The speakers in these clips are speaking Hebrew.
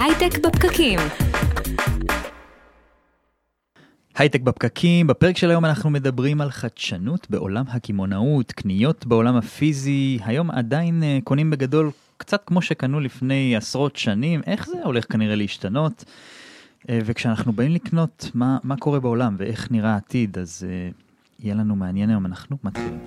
הייטק בפקקים. הייטק בפקקים, בפרק של היום אנחנו מדברים על חדשנות בעולם הקימונאות, קניות בעולם הפיזי, היום עדיין קונים בגדול קצת כמו שקנו לפני עשרות שנים, איך זה הולך כנראה להשתנות? וכשאנחנו באים לקנות, מה קורה בעולם ואיך נראה העתיד, אז יהיה לנו מעניין היום, אנחנו מתחילים.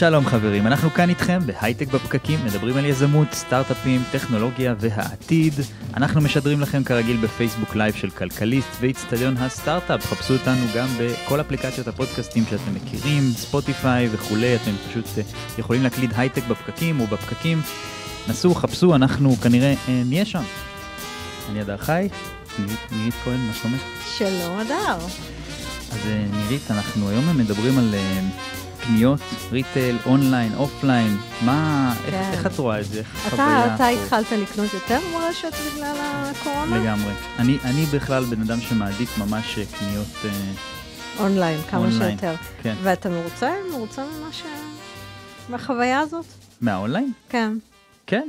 שלום חברים, אנחנו כאן איתכם בהייטק בפקקים, מדברים על יזמות, סטארט-אפים, טכנולוגיה והעתיד. אנחנו משדרים לכם כרגיל בפייסבוק לייב של כלכליסט ואיצטדיון הסטארט-אפ. חפשו אותנו גם בכל אפליקציות הפודקאסטים שאתם מכירים, ספוטיפיי וכולי, אתם פשוט יכולים להקליד הייטק בפקקים ובפקקים. נסו, חפשו, אנחנו כנראה נהיה שם. אני אדר חי, נירית כהן, מה שלומך? שלום אדר. אז נירית, אנחנו היום מדברים על קניות, ריטל, אונליין, אופליין, מה, כן. איך את רואה את זה? אתה התחלת לקנות יותר מורשת בגלל הקורונה? לגמרי. אני בכלל בן אדם שמעדיף ממש קניות אונליין, כמה שיותר. כן. ואתה מרוצה ממש מהחוויה הזאת? מהאונליין? כן. כן?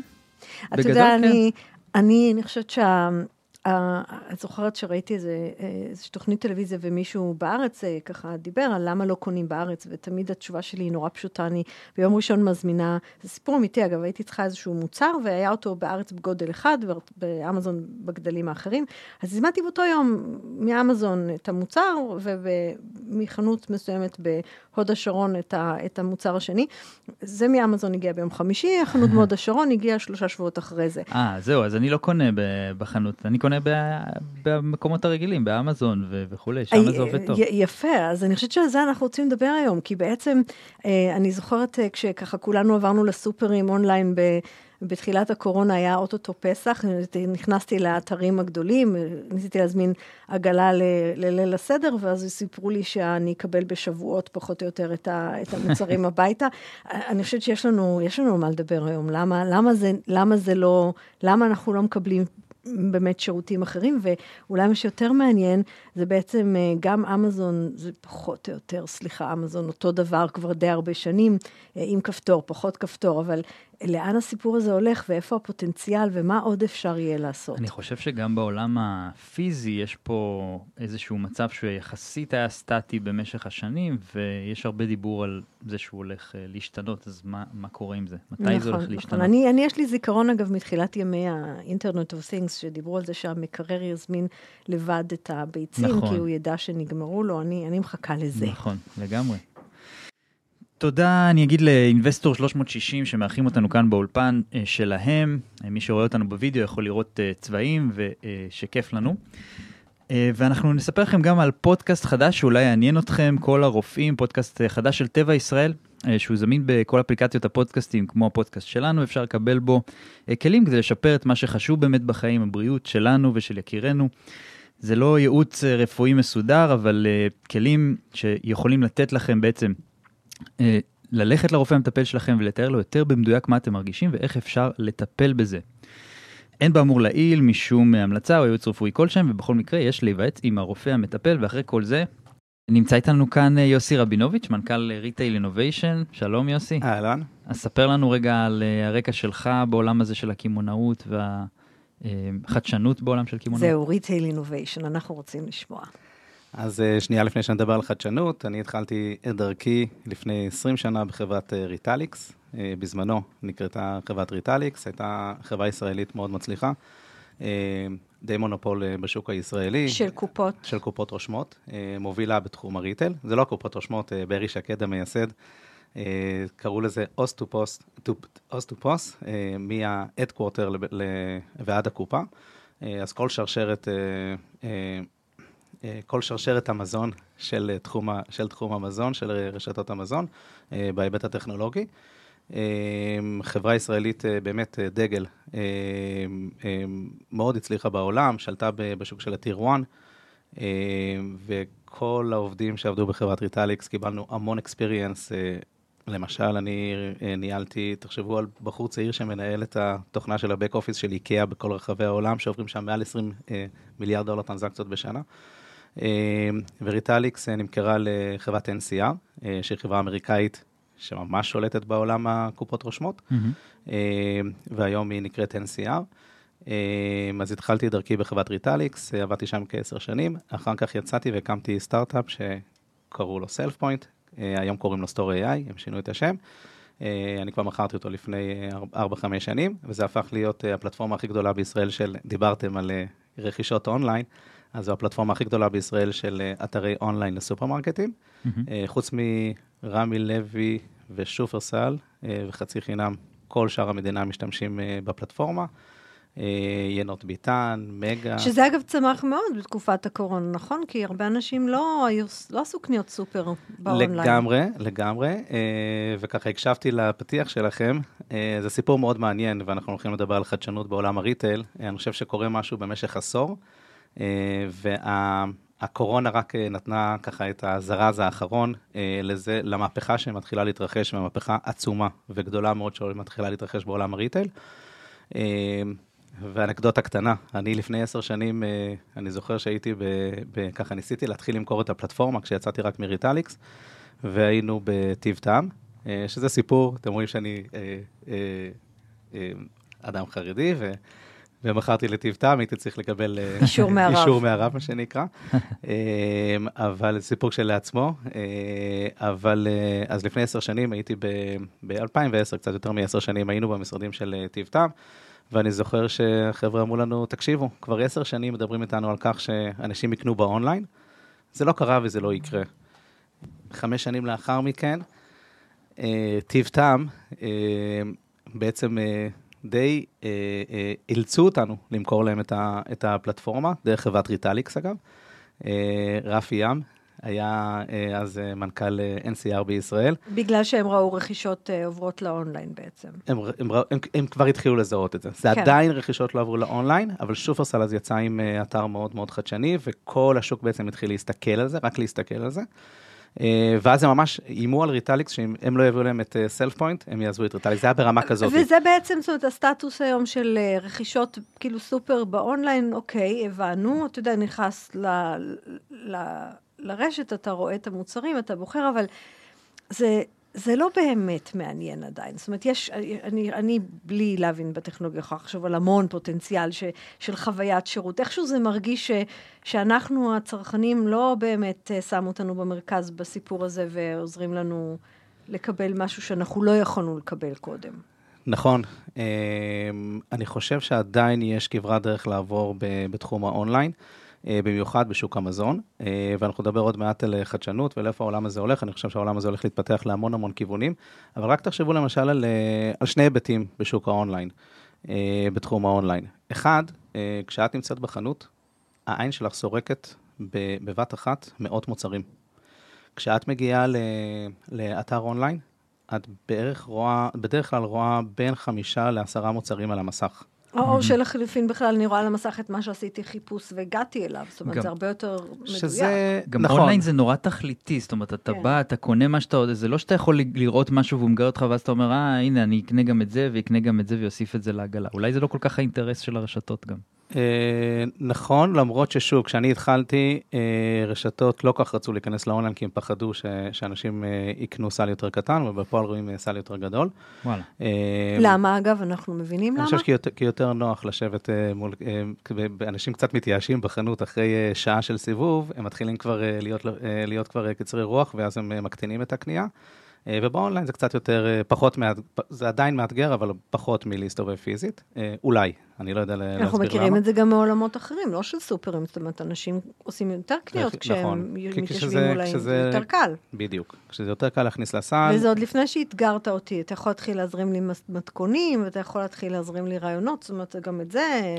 אתה יודע, אני חושבת את זוכרת שראיתי איזו תוכנית טלוויזיה ומישהו בארץ ככה דיבר על למה לא קונים בארץ, ותמיד התשובה שלי היא נורא פשוטה, אני ביום ראשון מזמינה, זה סיפור אמיתי אגב, הייתי צריכה איזשהו מוצר והיה אותו בארץ בגודל אחד, באמזון בגדלים האחרים, אז הזמנתי באותו יום מאמזון את המוצר ומחנות מסוימת בהוד השרון את המוצר השני, זה מאמזון הגיע ביום חמישי, החנות בהוד השרון הגיעה 3 שבועות אחרי זה. זהו, אז אני לא קונה בחנות, אני קונה במקומות הרגילים, באמזון וכולי, שם זה עובד טוב. יפה, אז אני חושבת שעל זה אנחנו רוצים לדבר היום, כי בעצם אני זוכרת כשככה כולנו עברנו לסופרים אונליין בתחילת הקורונה, היה אוטוטו פסח, נכנסתי לאתרים הגדולים, ניסיתי להזמין עגלה לליל הסדר, ואז סיפרו לי שאני אקבל בשבועות פחות או יותר את המוצרים הביתה. אני חושבת שיש לנו מה לדבר היום, למה אנחנו לא מקבלים באמת שירותים אחרים, ואולי מה שיותר מעניין, זה בעצם גם אמזון, זה פחות או יותר, סליחה, אמזון אותו דבר כבר די הרבה שנים, עם כפתור, פחות כפתור, אבל לאן הסיפור הזה הולך, ואיפה הפוטנציאל, ומה עוד אפשר יהיה לעשות? אני חושב שגם בעולם הפיזי, יש פה איזשהו מצב שיחסית היה סטטי במשך השנים, ויש הרבה דיבור על זה שהוא הולך להשתנות, אז מה קורה עם זה? מתי נכון, זה הולך נכון. להשתנות? אני יש לי זיכרון אגב, מתחילת ימי ה-Internet of Things, שדיברו על זה שהמקרר יזמין לבד את הביצים, נכון. כי הוא ידע שנגמרו לו, אני מחכה לזה. נכון, לגמרי. תודה, אני אגיד לאינבסטור 360 שמארחים אותנו כאן באולפן שלהם, מי שרואה אותנו בווידאו יכול לראות צבעים ושכיף לנו, ואנחנו נספר לכם גם על פודקאסט חדש שאולי יעניין אתכם, כל הרופאים, פודקאסט חדש של טבע ישראל, שהוא זמין בכל אפליקציות הפודקאסטים כמו הפודקאסט שלנו, אפשר לקבל בו כלים כדי לשפר את מה שחשוב באמת בחיים, הבריאות שלנו ושל יקירנו, זה לא ייעוץ רפואי מסודר, אבל כלים שיכולים לתת לכם בעצם ללכת לרופא המטפל שלכם ולתאר לו יותר במדויק מה אתם מרגישים ואיך אפשר לטפל בזה. אין באמור לעיל משום המלצה או ייעוץ רפואי כלשהם, ובכל מקרה יש להיוועץ עם הרופא המטפל, ואחרי כל זה נמצא איתנו כאן יוסי רבינוביץ', מנכ"ל ריטייל אינוביישן. שלום יוסי. אהלן. אז ספר לנו רגע על הרקע שלך בעולם הזה של הקימונאות והחדשנות בעולם של קימונאות. זהו, ריטייל אינוביישן, אנחנו רוצים לשמוע. אז שנייה לפני שנדבר על חדשנות, אני התחלתי את דרכי לפני 20 שנה בחברת ריטליקס, בזמנו נקראתה חברת ריטליקס, הייתה חברה ישראלית מאוד מצליחה, די מונופול בשוק הישראלי. של קופות. של קופות רושמות, מובילה בתחום הריטל, זה לא קופות רושמות, ברי שקד המייסד, קראו לזה אוס טו פוס, מה-headquarter ועד הקופה, אז כל שרשרת כל שרשרת המזון של תחום המזון, של רשתות המזון, בהיבט הטכנולוגי. חברה ישראלית באמת דגל, מאוד הצליחה בעולם, שלטה בשוק של הטירואן, וכל העובדים שעבדו בחברת ריטליקס קיבלנו המון experience למשל, אני ניהלתי, תחשבו על בחור צעיר שמנהל את התוכנה של הבק אופיס של איקאה בכל רחבי העולם, שעוברים שם מעל 20 מיליארד דולר טרנזקציות בשנה. וריטליקס נמכרה לחברת NCR, שהיא חברה אמריקאית שממש שולטת בעולם הקופות רושמות, והיום היא נקראת NCR. אז התחלתי דרכי בחברת ריטליקס, עבדתי שם כ10 שנים, אחר כך יצאתי והקמתי סטארט-אפ שקראו לו Self-Point, היום קוראים לו Story AI, הם שינו את השם. אני כבר מכרתי אותו לפני 4-5 שנים, וזה הפך להיות הפלטפורמה הכי גדולה בישראל של, דיברתם על רכישות אונליין, אז זו הפלטפורמה הכי גדולה בישראל של אתרי אונליין לסופרמרקטים, חוץ מרמי לוי ושופרסל וחצי חינם, כל שאר המדינה משתמשים בפלטפורמה, ינות ביטן, מגה. שזה אגב צמח מאוד בתקופת הקורונה, נכון? כי הרבה אנשים לא עשו קניות סופר באונליין. לגמרי, לגמרי. וככה הקשבתי לפתיח שלכם. זה סיפור מאוד מעניין, ואנחנו הולכים לדבר על חדשנות בעולם הריטייל. אני חושב שקורה משהו במשך עשור, והקורונה רק נתנה ככה את הזרז האחרון לזה, למהפכה שמתחילה להתרחש, מהמהפכה עצומה וגדולה מאוד שמתחילה להתרחש בעולם הריטייל. ואנקדוטה קטנה, אני לפני 10 שנים, אני זוכר שהייתי, ככה ניסיתי להתחיל למכור את הפלטפורמה, כשיצאתי רק מריטליקס, והיינו בטיב טעם, שזה סיפור, אתם רואים שאני אדם חרדי, ומחרתי לטיב טעם, הייתי צריך לקבל אישור מהרב, מה שנקרא, אבל זה סיפור כשלעצמו, אבל אז לפני 10 שנים, הייתי ב-2010, קצת יותר מ-10 שנים, היינו במשרדים של טיב טעם, ואני זוכר שחבר'ה אמרו לנו, תקשיבו, כבר 10 שנים מדברים איתנו על כך שאנשים יקנו באונליין, זה לא קרה וזה לא יקרה. 5 שנים לאחר מכן, טיב טעם, בעצם די אילצו אותנו למכור להם את הפלטפורמה, דרך חברת ריטליקס אגב. רפי ים היה אז מנכ"ל NCR בישראל. בגלל שהם ראו רכישות עוברות לאונליין בעצם. הם כבר התחילו לזהות את זה. זה עדיין רכישות לא עברו לאונליין, אבל שופרסל אז יצא עם אתר מאוד מאוד חדשני, וכל השוק בעצם התחיל להסתכל על זה, רק להסתכל על זה. ואז הם ממש אימו על ריטליקס, שאם הם לא יביאו להם את Self-Point, הם יעזבו את ריטליקס, זה היה ברמה כזאת. וזה בעצם, זאת אומרת, הסטטוס היום של רכישות, כאילו סופר באונליין, אוקיי, הבנו, אתה יודע, נכנס לרשת, אתה רואה את המוצרים, אתה בוחר, אבל זה לא באמת מעניין עדיין. זאת אומרת, אני בלי להבין בטכנולוגיה, חושב על המון פוטנציאל של חוויית שירות. איכשהו זה מרגיש שאנחנו הצרכנים לא באמת שמו אותנו במרכז בסיפור הזה, ועוזרים לנו לקבל משהו שאנחנו לא יכולנו לקבל קודם. נכון. אני חושב שעדיין יש כברת דרך לעבור בתחום האונליין, במיוחד בשוק המזון, ואנחנו נדבר עוד מעט על חדשנות ולאיפה העולם הזה הולך. אני חושב שהעולם הזה הולך להתפתח להמון המון כיוונים, אבל רק תחשבו למשל על 2 היבטים בשוק האונליין, בתחום האונליין. אחד, כשאת נמצאת בחנות, העין שלך סורקת בבת אחת 100 מוצרים. כשאת מגיעה לאתר אונליין, את בדרך כלל רואה בין 5 ל10 מוצרים על המסך. או של החילופין בכלל, אני רואה על המסך את מה שעשיתי חיפוש והגעתי אליו, זאת אומרת, זה הרבה יותר מדויק. גם אונליין זה נורא תכליתי, זאת אומרת, אתה בא, אתה קונה מה שאתה יודע, זה לא שאתה יכול לראות משהו ומגר אותך, ואז אתה אומר, הנה, אני אקנה גם את זה, ויקנה גם את זה, ויוסיף את זה לעגלה. אולי זה לא כל כך האינטרס של הרשתות גם. נכון, למרות ששוב, כשאני התחלתי, רשתות לא כך רצו להיכנס לאונליין, כי הם פחדו שאנשים יקנו סל יותר קטן, ובפועל רואים סל יותר גדול. למה, אגב, אנחנו מבינים למה? אני חושב כי יותר נוח לשבת מול, אנשים קצת מתייאשים בחנות אחרי שעה של סיבוב, הם מתחילים כבר להיות כבר קצרי רוח, ואז הם מקטינים את הקנייה. ובאונליין זה קצת יותר, פחות, זה עדיין מאתגר, אבל פחות מלהסתובב פיזית. אולי, אני לא יודע להסביר למה. אנחנו מכירים את זה גם מעולמות אחרים, לא של סופרים, זאת אומרת, אנשים עושים יותר קניות כשהם מתיישבים אולי, זה יותר קל. בדיוק, כשזה יותר קל להכניס לסל. וזה עוד לפני שהתגרת אותי, אתה יכול להתחיל להזרים לי מתכונים, ואתה יכול להתחיל להזרים לי רעיונות, זאת אומרת, גם את זה...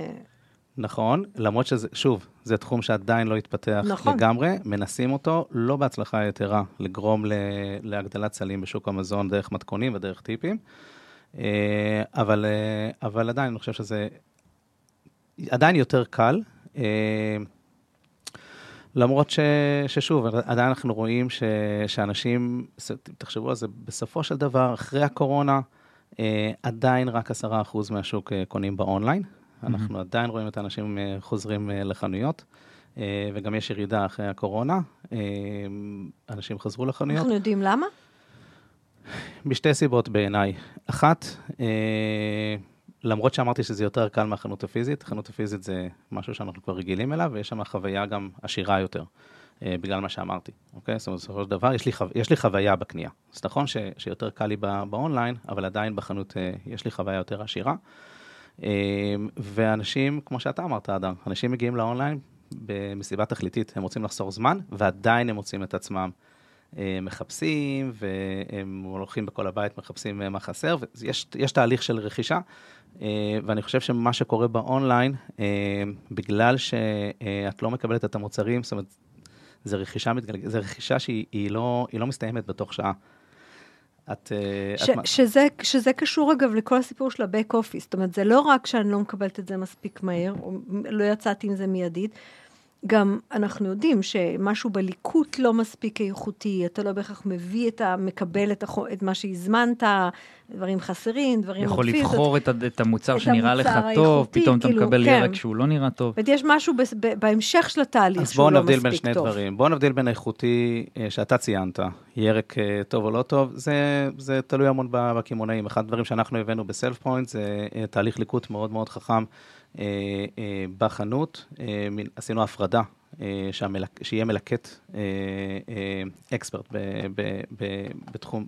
נכון, למרות שזה, שוב, זה תחום שעדיין לא התפתח לגמרי, מנסים אותו, לא בהצלחה יתרה, לגרום להגדלת סלים בשוק המזון דרך מתכונים ודרך טיפים, אבל עדיין אני חושב שזה עדיין יותר קל, למרות ששוב, עדיין אנחנו רואים שאנשים, תחשבו על זה, בסופו של דבר, אחרי הקורונה, עדיין רק 10% מהשוק קונים באונליין. אנחנו עדיין רואים את האנשים חוזרים לחנויות, וגם יש ירידה אחרי הקורונה. אנשים חזרו לחנויות. אנחנו יודעים למה? בשתי סיבות בעיניי. אחת, למרות שאמרתי שזה יותר קל מהחנות הפיזית, חנות הפיזית זה משהו שאנחנו כבר רגילים אליו, ויש שם חוויה גם עשירה יותר, בגלל מה שאמרתי. אוקיי? זאת אומרת, בסופו של דבר, יש לי חוויה בקנייה. אז נכון שיותר קל לי באונליין, אבל עדיין בחנות יש לי חוויה יותר עשירה. ואנשים, כמו שאתה אמרת, אדם, אנשים מגיעים לאונליין במסיבה תכליתית, הם רוצים לחסור זמן, ועדיין הם מוצאים את עצמם. מחפשים, והם הולכים בכל הבית, מחפשים מה חסר, ויש תהליך של רכישה, ואני חושב שמה שקורה באונליין, בגלל שאת לא מקבלת את המוצרים, זאת אומרת, זו רכישה שהיא לא מסתיימת בתוך שעה. שזה קשור אגב לכל הסיפור של הבק אופיס, זאת אומרת, זה לא רק שאני לא מקבלת את זה מספיק מהר, או לא יצאתי עם זה מיידית, גם אנחנו יודעים שמשהו בליקוט לא מספיק איכותי, אתה לא בהכרח מביא מקבל את מה שהזמנת, דברים חסרים, דברים עודפים. יכול לבחור את המוצר שנראה לך טוב, פתאום אתה מקבל ירק שהוא לא נראה טוב. ויש משהו בהמשך של התהליך שהוא לא מספיק טוב. אז בואו נבדיל בין שני דברים. בואו נבדיל בין האיכותי שאתה ציינת, ירק טוב או לא טוב, זה תלוי המון בקמעונאים. אחד הדברים שאנחנו הבאנו בסלפ-פוינט, זה תהליך ליקוט מאוד מאוד חכם, בחנות, עשינו הפרדה, שיהיה מלקט אקספרט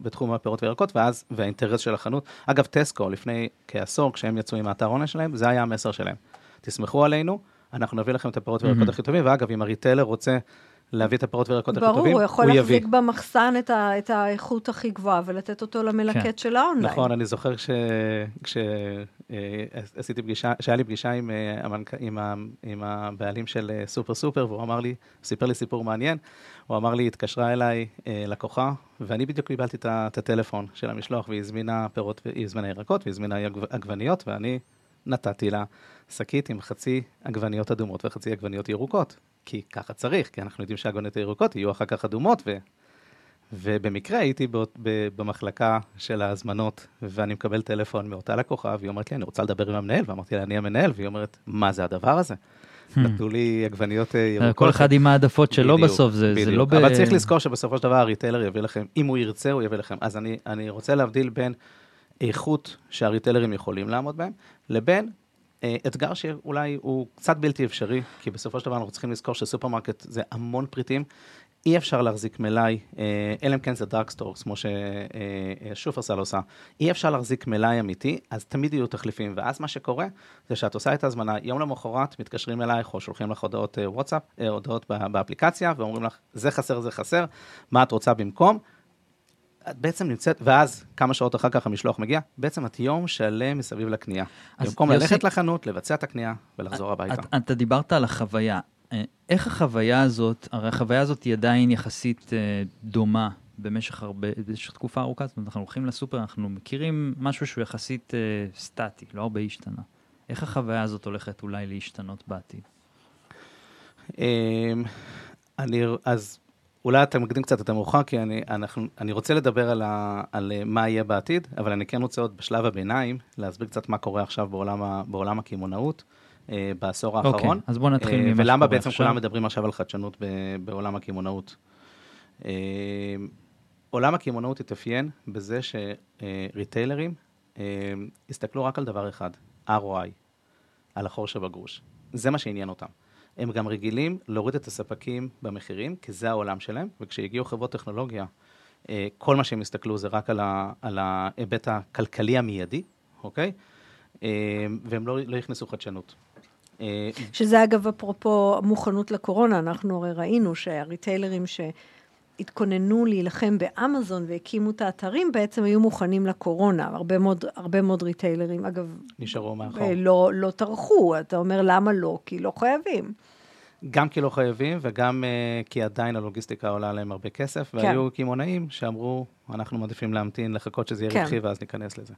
בתחום הפירות וירקות, ואז, והאינטרס של החנות, אגב טסקו, לפני כעשור, כשהם יצאו עם האתר אונליין שלהם, זה היה המסר שלהם. תסמכו עלינו, אנחנו נביא לכם את הפירות וירקות הכי טובים, ואגב, אם הריטלר רוצה להביא את הפירות וירקות הכי טובים, הוא יביא. ברור, הוא יכול להחזיק במחסן את האיכות הכי גבוהה, ולתת אותו למלקט של האונליין. נכון, אני זוכר שהיה לי פגישה עם הבעלים של סופר סופר, והוא אמר לי, סיפר לי סיפור מעניין, הוא אמר לי, התקשרה אליי לקוחה, ואני בדיוק קיבלתי את הטלפון של המשלוח, והיא הזמינה פירות, היא הזמינה ירקות, והיא הזמינה עגבניות, ואני נתתי לה שקית עם חצי עגבניות אדומות וחצי עגבניות ירוקות. כי ככה צריך, כי אנחנו יודעים שהעגבניות הירוקות יהיו אחר כך אדומות, ובמקרה הייתי במחלקה של ההזמנות, ואני מקבל טלפון מאותה לקוחה, והיא אומרת לי, אני רוצה לדבר עם המנהל, ואמרתי לה, אני המנהל, והיא אומרת, מה זה הדבר הזה? נתנו לי עגבניות ירוקות. כל אחד עם העדפות שלו בסוף, זה לא... אבל צריך לזכור שבסופו של דבר הריטיילר יביא לכם, אם הוא ירצה, הוא יביא לכם. אז אני רוצה להבדיל בין איכות שהריטיילרים יכולים לעמוד בהם, לבין אתגר שאולי הוא קצת בלתי אפשרי, כי בסופו של דבר אנחנו צריכים לזכור שסופרמרקט זה המון פריטים, אי אפשר להחזיק מלאי, אלא אם כן זה דארק סטורס, כמו ששופרסל עושה, אי אפשר להחזיק מלאי אמיתי, אז תמיד יהיו תחליפים, ואז מה שקורה, זה שאת עושה את הזמנה, יום למחרת מתקשרים אלייך, או שולחים לך הודעות וואטסאפ, הודעות באפליקציה, ואומרים לך, זה חסר, מה את רוצה במקום, את בעצם נמצאת, ואז כמה שעות אחר כך המשלוח מגיע, בעצם את יום שלם מסביב לקנייה. במקום ללכת לחנות, לבצע את הקנייה ולחזור הביתה. אתה דיברת על החוויה. איך החוויה הזאת, הרי החוויה הזאת היא עדיין יחסית דומה במשך תקופה ארוכה, זאת אומרת, אנחנו הולכים לסופר, אנחנו מכירים משהו שהוא יחסית סטטי, לא הרבה השתנה. איך החוויה הזאת הולכת אולי להשתנות בעתיד? אז אולי אתם מקדים קצת את המאוחר, כי אני רוצה לדבר על מה יהיה בעתיד, אבל אני כן רוצה עוד בשלב הביניים, להסביר קצת מה קורה עכשיו בעולם הקמעונאות, בעשור האחרון. אז בואו נתחיל ממה שקורה עכשיו. ולמה בעצם כולם מדברים עכשיו על חדשנות בעולם הקמעונאות. עולם הקמעונאות התאפיין בזה שריטיילרים הסתכלו רק על דבר אחד, ROI, על החור שבגרוש. זה מה שעניין אותם. הם גם רגילים להוריד את הספקים במחירים, כי זה העולם שלהם, וכשהגיעו חברות טכנולוגיה, כל מה שהם הסתכלו זה רק על ההיבט הכלכלי המיידי, אוקיי? והם לא הכניסו חדשנות. שזה אגב, אפרופו מוכנות לקורונה, אנחנו הרי ראינו שהריטיילרים שהתכוננו להילחם באמזון והקימו את האתרים, בעצם היו מוכנים לקורונה. הרבה מאוד ריטיילרים, אגב, נשארו מאחור. לא תרחו, אתה אומר למה לא? כי לא חייבים. גם כי לא חייבים, וגם כי עדיין הלוגיסטיקה עולה עליהם הרבה כסף, כן. והיו כימונאים שאמרו, אנחנו מעדיפים להמתין, לחכות שזה יהיה רווחי, כן. ואז ניכנס לזה.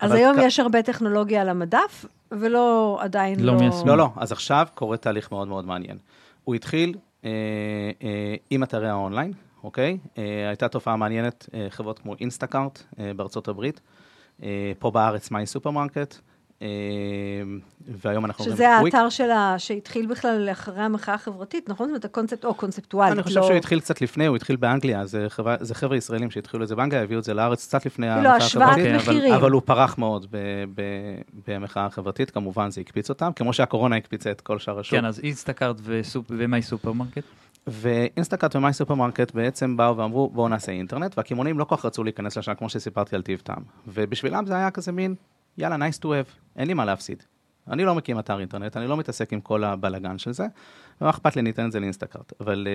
אז היום יש הרבה טכנולוגיה על המדף, ולא עדיין לא... לא, אז עכשיו קורה תהליך מאוד מאוד מעניין. הוא התחיל עם אתרי האונליין, אוקיי? הייתה תופעה מעניינת, חברות כמו אינסטאקארט בארצות הברית, פה בארץ מיי סופרמרקט, והיום אנחנו... שזה האתר שלה, שהתחיל בכלל אחרי המחאה החברתית, נכון? זאת אומרת, הקונספט או קונספטואלית. אני חושב שהוא התחיל קצת לפני, הוא התחיל באנגליה, זה חבר'ה ישראלים שהתחילו את זה באנגליה, הביאו את זה לארץ קצת לפני המחאה החברתית, אבל הוא פרח מאוד במחאה החברתית, כמובן זה הקפיץ אותם, כמו שהקורונה הקפיצה את כל שאר השוק. כן, אז אינסטאקארט ומי סופרמרקט? ואינסטאקארט ומי סופרמרקט בעצם באו ואמרו, בואו נעשה אינטרנט, והקימונים לא כל כך רצו להיכנס לשם, כמו שסיפרתי על טיב-טעם. ובשבילם זה היה כזה מין, יאללה, nice to have, אין לי מה להפסיד. אני לא מקים אתר אינטרנט, אני לא מתעסק עם כל הבלגן של זה, לא אכפת לי, ניתן את זה לאינסטאקארט. אבל,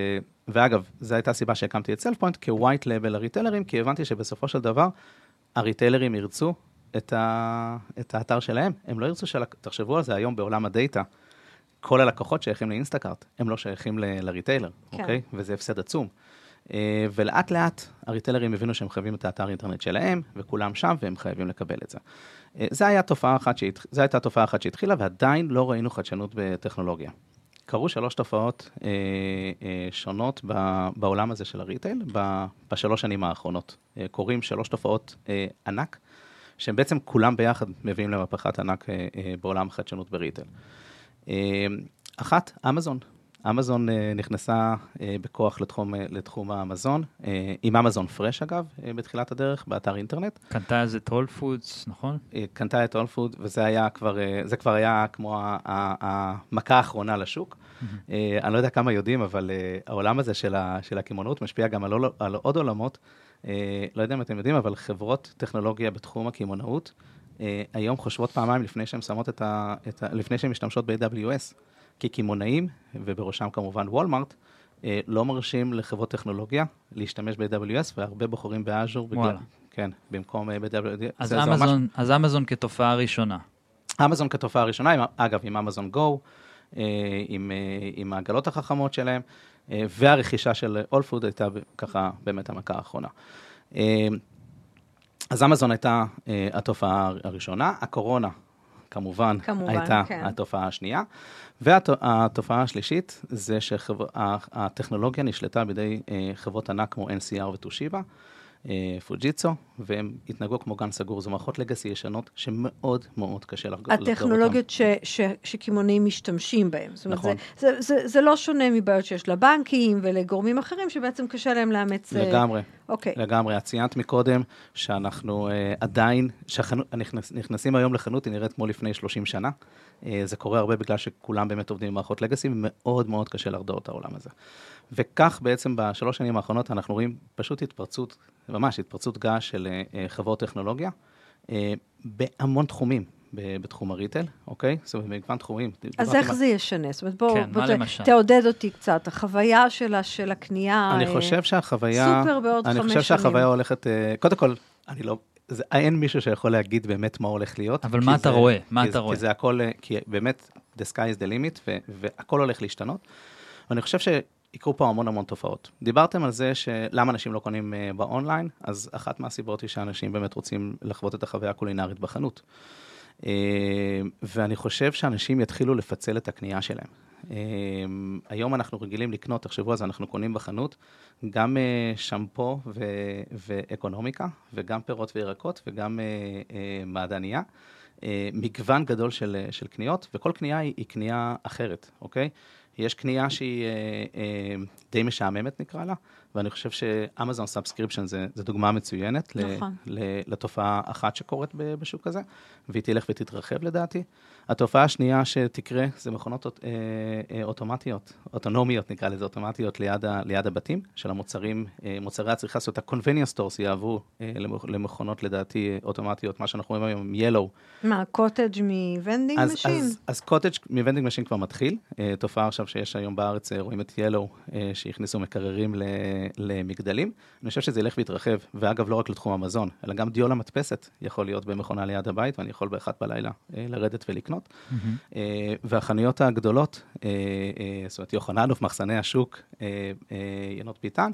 ואגב, זו הייתה הסיבה שהקמתי את Self-Point כ-white label לריטלרים, כי הבנתי שבסופו של דבר, הריטלרים ירצו את האתר שלהם. הם לא ירצו תחשבו על זה היום בעולם הדאטה, כל הלקוחות שייכים לאינסטאקארט, הם לא שייכים לריטיילר, אוקיי? וזה הפסד עצום. ולאט לאט הריטיילרים הבינו שהם חייבים את האתר אינטרנט שלהם, וכולם שם, והם חייבים לקבל את זה. זו הייתה תופעה אחת שהתחילה, ועדיין לא ראינו חדשנות בטכנולוגיה. קרו 3 תופעות שונות בעולם הזה של הריטייל, בשלוש שנים האחרונות. קוראים 3 תופעות ענק, שהם בעצם כולם ביחד מביאים למהפכת ענק בעולם החדשנות בריטייל. אחת, אמזון. אמזון נכנסה בכוח לתחום האמזון, עם אמזון פרש אגב, בתחילת הדרך, באתר אינטרנט. קנתה אז את Whole Foods, נכון? קנתה את Whole Foods, וזה כבר היה כמו המכה האחרונה לשוק. אני לא יודע כמה יודעים, אבל העולם הזה של הקימונות משפיע גם על עוד עולמות. לא יודע אם אתם יודעים, אבל חברות טכנולוגיה בתחום הקימונאות, היום חושבות פעמיים לפני שהן משתמשות ב-AWS, כי קימונאים, ובראשם כמובן וולמרט, לא מרשים לחברות טכנולוגיה להשתמש ב-AWS, והרבה בוחרים באז'ור, כן, במקום ב-AWS. אז אמזון כתופעה ראשונה. אמזון כתופעה ראשונה, אגב, עם אמזון גו, עם העגלות החכמות שלהם, והרכישה של All Food הייתה ככה באמת המכה האחרונה. אז אמזון הייתה התופעה הראשונה, הקורונה כמובן הייתה התופעה השנייה, והתופעה השלישית זה שהטכנולוגיה נשלטה בידי חברות ענק כמו NCR וטושיבה, פוג'יצו, והם התנהגו כמו גן סגור, זו מערכות לגאסי ישנות שמאוד מאוד קשה לחגור אותם. הטכנולוגיות שקימונים משתמשים בהן. נכון. זה לא שונה מבעיות שיש לבנקים ולגורמים אחרים שבעצם קשה להם לאמץ. לגמרי. אוקיי. לגמרי. הציינת מקודם שאנחנו עדיין, נכנסים היום לחנות, היא נראית כמו לפני 30 שנה. זה קורה הרבה בגלל שכולם באמת עובדים עם מערכות לגאסי, ומאוד מאוד קשה לחדור את העולם הזה. וכך בעצם בשלוש שנים האחרונות אנחנו רואים פשוט התפרצות, ממש התפרצות גאה של חברות טכנולוגיה, בהמון תחומים, בתחום הריטל, אוקיי? זאת אומרת, במגוון תחומים. אז איך זה ישנה? זאת אומרת, בואו, תעודד אותי קצת, החוויה של הקנייה, אני חושב שהחוויה, סופר בעוד 5 שנים. אני חושב שהחוויה הולכת, קודם כל, אני לא, אין מישהו שיכול להגיד באמת מה הולך להיות. אבל מה אתה רואה? כי זה הכל, כי באמת, the sky is the limit, והכל הולך להשתנות. ואני חושב ש יקרו פה המון המון תופעות. דיברתם על זה שלמה אנשים לא קונים באונליין, אז אחת מהסיבות היא שאנשים באמת רוצים לחוות את החוויה הקולינרית בחנות. ואני חושב שאנשים יתחילו לפצל את הקנייה שלהם. היום אנחנו רגילים לקנות, תחשבו, אז אנחנו קונים בחנות גם שמפו ואקונומיקה, וגם פירות וירקות, וגם מעדניה. מגוון גדול של קניות, וכל קנייה היא קנייה אחרת, אוקיי? יש קנייה שהיא די משעממת נקרא לה, ואני חושב שאמזון סאבסקריפשן זה דוגמה מצוינת לתופעה אחת שקורית בשוק הזה, והיא תלך ותתרחב לדעתי. התופעה השנייה שתקרה זה מכונות אוטומטיות, אוטונומיות נקרא לזה, אוטומטיות ליד הבתים של המוצרים, מוצרי הצריכה, זאת ה-convenience stores יעברו למכונות לדעתי אוטומטיות, מה שאנחנו רואים היום ילו. מה, קוטג' מוונדינג משין? אז קוטג' מוונדינג משין כבר מתחיל, תופעה עכשיו שיש היום בארץ, רואים את ילו שהכניסו מקררים למגדלים, אני חושב שזה ילך והתרחב, ואגב לא רק לתחום המזון, אלא גם דיול המדפסת יכול להיות במכונה ליד הבית, ואני יכול באחת בלילה לרדת ולקנות, והחנויות הגדולות, זאת אומרת יוחננוף, מחסני השוק, ינות ביטן,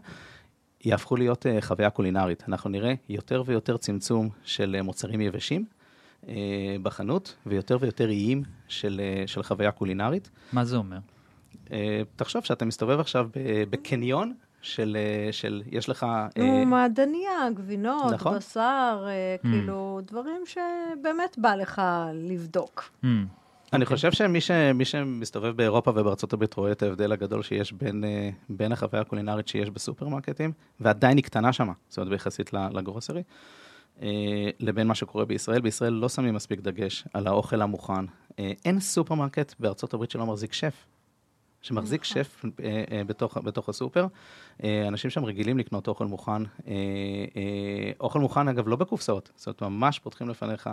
יהפכו להיות חוויה קולינרית, אנחנו נראה יותר ויותר צמצום של מוצרים יבשים, בחנות, ויותר ויותר איים של חוויה קולינרית. מה זה אומר? תחשוב שאתה מסתובב עכשיו בקניון, של יש לך... מעדניה, גבינות, נכון? בשר, כאילו דברים שבאמת בא לך לבדוק. אני חושב שמי שמסתובב באירופה ובארצות הברית רואה את ההבדל הגדול שיש בין החוויה הקולינרית שיש בסופרמרקטים, ועדיין היא קטנה שמה, זאת אומרת ביחסית לגרוסרי, לבין מה שקורה בישראל. בישראל לא שמים מספיק דגש על האוכל המוכן. אין סופרמרקט בארצות הברית שלא מחזיק שף. שמחזיק שף בתוך הסופר. אנשים שם רגילים לקנות אוכל מוכן. אוכל מוכן, אגב, לא בקופסאות. זאת אומרת, ממש פותחים לפניך...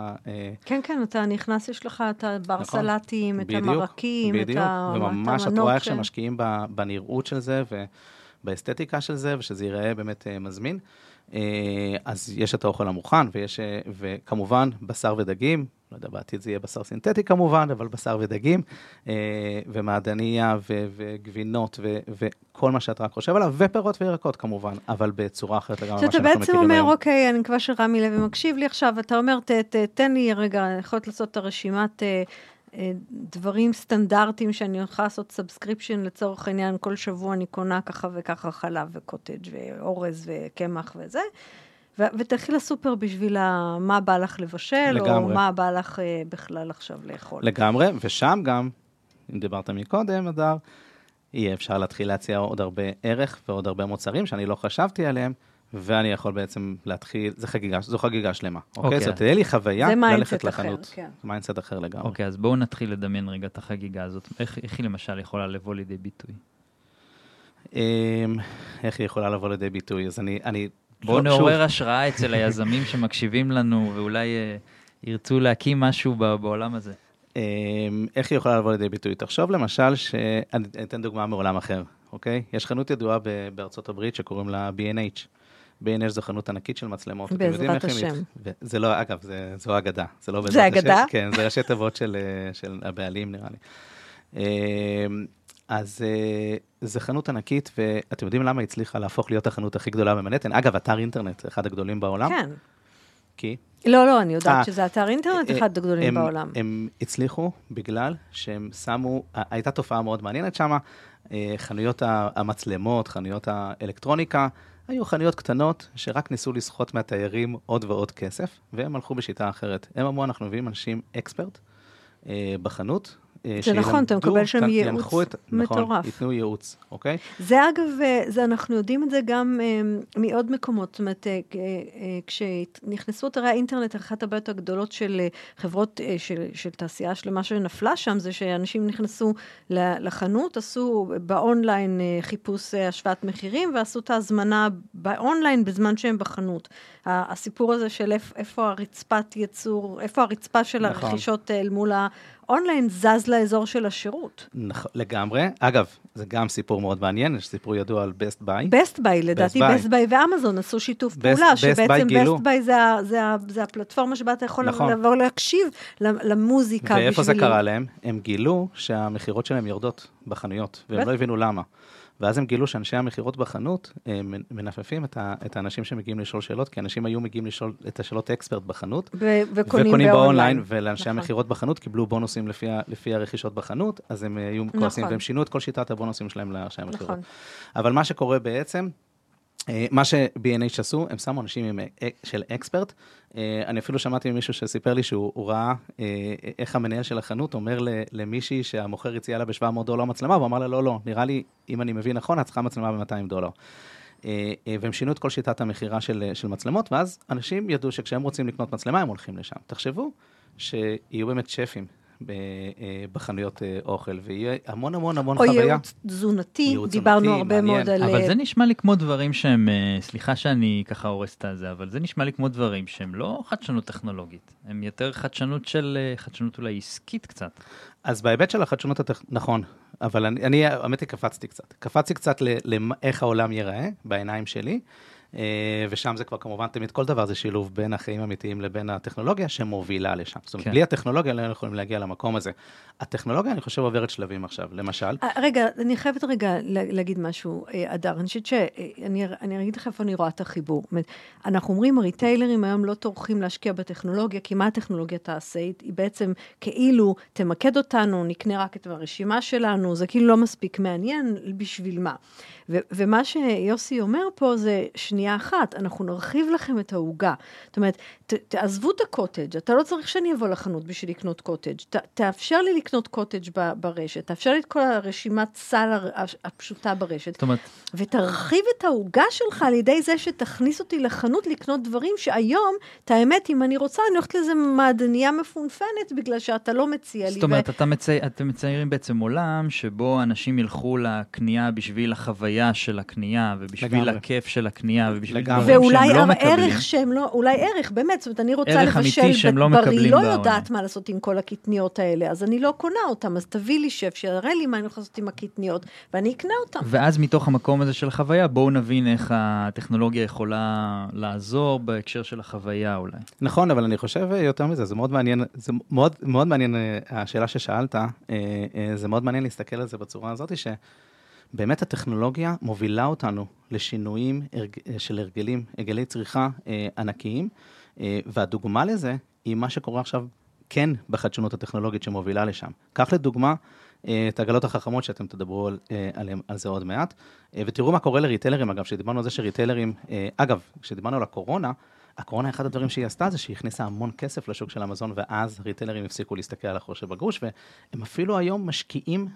כן, כן, אתה נכנס, יש לך את הברסלטים, את המרקים, את המנוק. וממש את רואה איך שמשקיעים בנראות של זה, ובאסתטיקה של זה, ושזה ייראה באמת מזמין. אז יש את האוכל המוכן, וכמובן בשר ודגים, לא יודע, בעתיד זה יהיה בשר סינתטי כמובן, אבל בשר ודגים, ומעדניה וגבינות, וכל מה שאת רק חושב עליו, ופירות וירקות כמובן, אבל בצורה אחרת לגמרי מה שאנחנו מכירים היום. שאתה בעצם אומר, אוקיי, אני מקווה שרמי לוי מקשיב לי עכשיו, אתה אומר, תן לי רגע, אני יכולת לעשות את הרשימת דברים סטנדרטיים, שאני יכולה לעשות סאבסקריפשן לצורך העניין, כל שבוע אני קונה ככה וככה חלב וקוטג' ואורז וקמח וזה, ותלכי לסופר בשביל מה בא לך לבשל, או מה בא לך בכלל עכשיו לאכול. לגמרי, ושם גם, אם דיברת מקודם, אדר, יהיה אפשר להתחיל להציע עוד הרבה ערך ועוד הרבה מוצרים שאני לא חשבתי עליהם, ואני יכול בעצם להתחיל, זו חגיגה שלמה. אוקיי, זאת תהיה לי חוויה ללכת לחנות. זה מיינדסט אחר לגמרי. אוקיי, אז בואו נתחיל לדמיין רגע את החגיגה הזאת. איך היא למשל יכולה לבוא לידי ביטוי? איך היא יכולה לבוא לידי ביטוי? אז אני בואו נעורר השראה אצל היזמים שמקשיבים לנו, ואולי ירצו להקים משהו בעולם הזה. איך היא יכולה לבוא לידי ביטוי? תחשוב למשל, אני אתן דוגמה מעולם אחר, אוקיי? יש חנות ידועה בארצות הברית שקוראים לה B&H. B&H זו חנות ענקית של מצלמות. בעזרת השם. זה לא, אגב, זו אגדה. זה אגדה? כן, זה ראשי תיבות של הבעלים, נראה לי. אז זו חנות ענקית, ואתם יודעים למה הצליחה להפוך להיות החנות הכי גדולה במנהטן? אגב, אתר אינטרנט, אחד הגדולים בעולם. כן. כי? לא, אני יודעת שזה אתר אינטרנט, אחד הגדולים בעולם. הם הצליחו בגלל שהם שמו, הייתה תופעה מאוד מעניינת שמה, חנויות המצלמות, חנויות האלקטרוניקה, היו חנויות קטנות שרק ניסו לסחוט מהתיירים עוד ועוד כסף, והם הלכו בשיטה אחרת. הם אמרו, אנחנו מביאים אנשים אקספרט בחנות, זה נכון, אתה מקבל שם ייעוץ מטורף. ייתנו ייעוץ, אוקיי? זה אגב, אנחנו יודעים את זה גם מעוד מקומות, זאת אומרת, כשנכנסו את הרי האינטרנט, אחת הבעיות הגדולות של חברות, של תעשייה, שלמה שנפלה שם, זה שאנשים נכנסו לחנות, עשו באונליין חיפוש השוואת מחירים, ועשו את ההזמנה באונליין בזמן שהם בחנות. הסיפור הזה של איפה הרצפה של הרכישות אל מול אונליין זז לאזור של השירות. נכון, לגמרי. אגב, זה גם סיפור מאוד מעניין, יש סיפור ידוע על Best Buy. Best Buy, לדעתי, Best Buy ואמזון עשו שיתוף פעולה, שבעצם Best Buy זה הפלטפורמה שבה אתה יכול לבוא להקשיב למוזיקה. ואיפה זה קרה להם? הם גילו שהמחירות שלהם יורדות בחנויות, והם לא הבינו למה. ואז הם גילו שאנשי המחירות בחנות מנפפים את האנשים שמגיעים לשאול שאלות, כי אנשים היו מגיעים לשאול את השאלות אקספרט בחנות, וקונים באונליין, ולאנשי המחירות בחנות קיבלו בונוסים לפי הרכישות בחנות, אז הם היו כועסים, והם שינו את כל שיטת הבונוסים שלהם לאנשי המחירות. אבל מה שקורה בעצם, מה ש-B&H עשו, הם שמו אנשים של אקספרט, אני אפילו שמעתי ממישהו שסיפר לי שהוא ראה איך המנהל של החנות אומר למישהי שהמוכר הציע לה ב$700 מצלמה, והוא אמר לה, לא, נראה לי, אם אני מבין נכון, את צריכה מצלמה ב$200. והם שינו את כל שיטת המחירה של מצלמות, ואז אנשים ידעו שכשהם רוצים לקנות מצלמה, הם הולכים לשם. תחשבו שיהיו באמת שפים בחנויות אוכל, ויהיה המון המון המון חוויה. או ייעוץ תזונתי, דיברנו הרבה מאוד על... אבל זה נשמע לי כמו דברים שהם, סליחה שאני ככה הורסת על זה, אבל זה נשמע לי כמו דברים שהם לא חדשנות טכנולוגית, הם יותר חדשנות אולי עסקית קצת. אז בהיבט של החדשנות נכון, אבל אני, האמת היא, קפצתי קצת לאיך העולם ייראה, בעיניים שלי, ושם זה כבר כמובן תמיד כל דבר זה שילוב בין החיים האמיתיים לבין הטכנולוגיה שמובילה לשם. זאת אומרת, בלי הטכנולוגיה לא יכולים להגיע למקום הזה. הטכנולוגיה, אני חושב, עוברת שלבים עכשיו, למשל. רגע, אני חייבת רגע להגיד משהו, אדר, אני חושבת שאני אגיד לך איפה אני רואה את החיבור. אנחנו אומרים, הריטיילרים היום לא טורחים להשקיע בטכנולוגיה, כי מה הטכנולוגיה תעשה? היא בעצם כאילו תמקד אותנו, נקנה רק את הרשימה שלנו, זה כאילו לא מספיק מעניין בשביל מה. ומה שיוסי אומר פה זה שנייה אחת, אנחנו נרחיב לכם את ההוגה. זאת אומרת, תעזבו את הקוטג', אתה לא צריך שאני אבוא לחנות בשביל לקנות קוטג', תאפשר לי לקנות קוטג' ברשת, תאפשר לי את כל הרשימת סל הפשוטה ברשת. זאת אומרת, ותרחיב את ההוגה שלך על ידי זה שתכניס אותי לחנות לקנות דברים שהיום, את האמת, אם אני רוצה, אני הולכת לזה מעדניה מפונפנת, בגלל שאתה לא מציע לי. זאת אומרת, אתם מציירים בעצם עולם שבו אנשים ילכו לקנייה בשביל החוויה של הקנייה, ובשביל הכיף של הקנייה, ובשביל דברים שהם לא מקבלים. אולי ערך, באמת, זאת אומרת, אני רוצה לבשל בבריא, לא יודעת מה לעשות עם כל הקטניות האלה, אז אני לא קונה אותם, אז תביא לי שף, שיראה לי מה אני יכולה לעשות עם הקטניות, ואני אקנה אותם. ואז מתוך המקום הזה של החוויה, בואו נבין איך הטכנולוגיה יכולה לעזור בהקשר של החוויה אולי. נכון, אבל אני חושב יותר מזה, זה מאוד מעניין, זה מאוד, מאוד מעניין, השאלה ששאלת, זה מאוד מעניין להסתכל על זה בצורה הזאת, שבאמת הטכנולוגיה מובילה אותנו לשינויים של הרגלים, הרגלי צריכה ענקיים, והדוגמה לזה היא מה שקורה עכשיו כן בחדשנות הטכנולוגית שמובילה לשם. כך לדוגמה, את העגלות החכמות שאתם תדברו על זה עוד מעט, ותראו מה קורה לריטלרים, אגב, שדיברנו על זה שריטלרים, אגב, כשדיברנו על הקורונה, הקורונה, אחד הדברים שהיא עשתה, זה שהיא הכניסה המון כסף לשוק של אמזון, ואז ריטלרים הפסיקו להסתכל על החושב הגרוש, והם אפילו היום משקיעים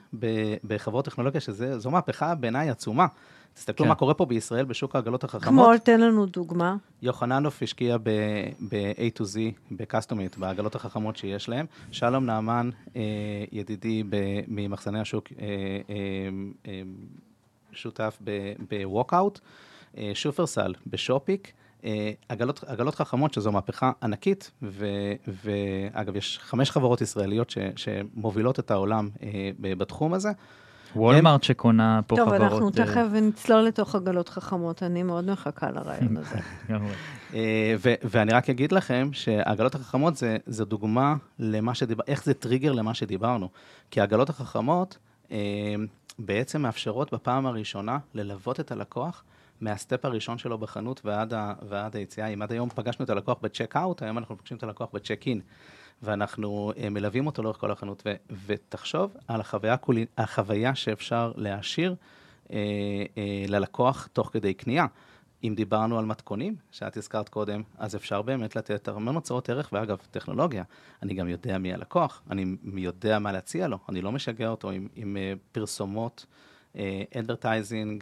בחברות טכנולוגיה, שזו מהפכה בעיניי עצומה. תסתכלו מה קורה פה בישראל בשוק העגלות החכמות. כמו, תן לנו דוגמה. יוחננוף השקיע ב-A to Z, ב-Cust2mate, בעגלות החכמות שיש להם. שלום נעמן, ידידי ממחסני השוק, שותף ב-Walkout, שופרסל בשופיק, עגלות חכמות, שזו מהפכה ענקית, ואגב, יש 5 חברות ישראליות שמובילות את העולם בתחום הזה. וולמרט שקונה פה חברות. טוב, אנחנו תכף נצלול לתוך עגלות חכמות, אני מאוד מחכה לרעיון הזה. ואני רק אגיד לכם שהעגלות החכמות זה דוגמה למה שדיברנו, איך זה טריגר למה שדיברנו. כי העגלות החכמות בעצם מאפשרות בפעם הראשונה ללוות את הלקוח, מהסטפ הראשון שלו בחנות ועד היציאה. אם עד היום פגשנו את הלקוח בצ'ק-אוט, היום אנחנו פגשים את הלקוח בצ'ק-אין, ואנחנו מלווים אותו לאורך כל החנות, ותחשוב על החוויה שאפשר להשאיר ללקוח תוך כדי קנייה. אם דיברנו על מתכונים, שאת הזכרת קודם, אז אפשר באמת לתת הרבה הצעות ערך, ואגב, טכנולוגיה. אני גם יודע מי הלקוח, אני יודע מה להציע לו, אני לא משגע אותו עם פרסומות, advertising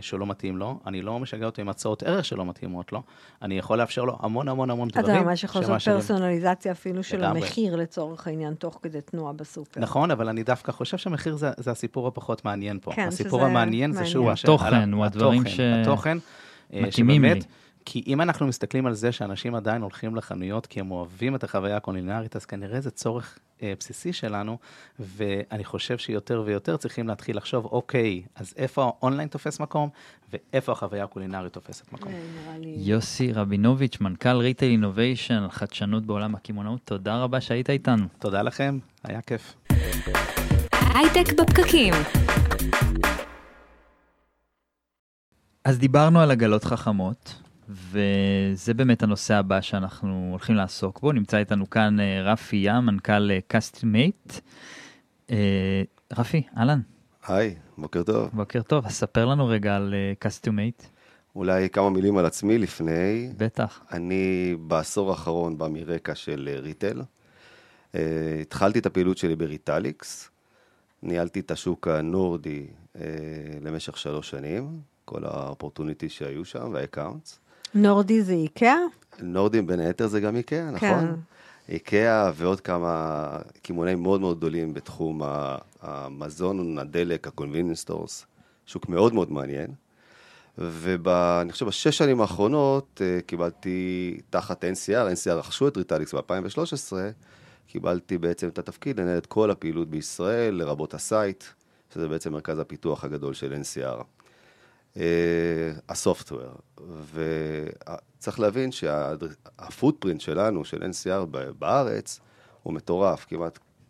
שלא מתאים לו, אני לא משגע אותו עם הצעות ערך שלא מתאימות לו, אני יכול לאפשר לו המון המון המון דברים. אתה ממש יכול לעשות פרסונליזציה אפילו של המחיר לצורך העניין, תוך כדי תנועה בסופר. נכון, אבל אני דווקא חושב שהמחיר זה הסיפור הפחות מעניין פה. הסיפור המעניין זה שהוא התוכן, הוא הדברים שמתאימים לי. כי אם אנחנו מסתכלים על זה שאנשים עדיין הולכים לחנויות, כי הם אוהבים את החוויה הקולינרית, אז כנראה זה צורך בסיסי שלנו, ואני חושב שיותר ויותר צריכים להתחיל לחשוב, אוקיי, אז איפה האונליין תופס מקום, ואיפה החוויה הקולינרית תופסת מקום. יוסי רבינוביץ', מנכ"ל ריטייל אינוביישן, חדשנות בעולם הקמעונאות, תודה רבה שהיית איתנו. תודה לכם, היה כיף. הייטק בפקקים. אז דיברנו על עגלות חכמות, וזה באמת הנושא הבא שאנחנו הולכים לעסוק בו. נמצא איתנו כאן רפי ים, מנכ"ל Cust2mate. רפי, אהלן. היי, בוקר טוב. בוקר טוב, אז ספר לנו רגע על Cust2mate. אולי כמה מילים על עצמי לפני. בטח. אני בעשור האחרון בא מרקע של ריטל. התחלתי את הפעילות שלי בריטליקס. ניהלתי את השוק הנורדי למשך 3 שנים. כל האופורטוניטי שהיו שם, והאקאונטס. נורדי זה איקאה? נורדי בין היתר זה גם איקאה, נכון? איקאה ועוד כמה כימונים מאוד מאוד גדולים בתחום המזון, הדלק, ה-convenience stores, שוק מאוד מאוד מעניין. ואני חושב, 6 שנים האחרונות קיבלתי תחת NCR, NCR רכשו את ריטליקס ב-2013, קיבלתי בעצם את התפקיד לנהל את כל הפעילות בישראל, לרבות הסייט, שזה בעצם מרכז הפיתוח הגדול של NCR. הסופטוור. וצריך להבין שהפוטפרינט שלנו, של NCR בארץ, הוא מטורף.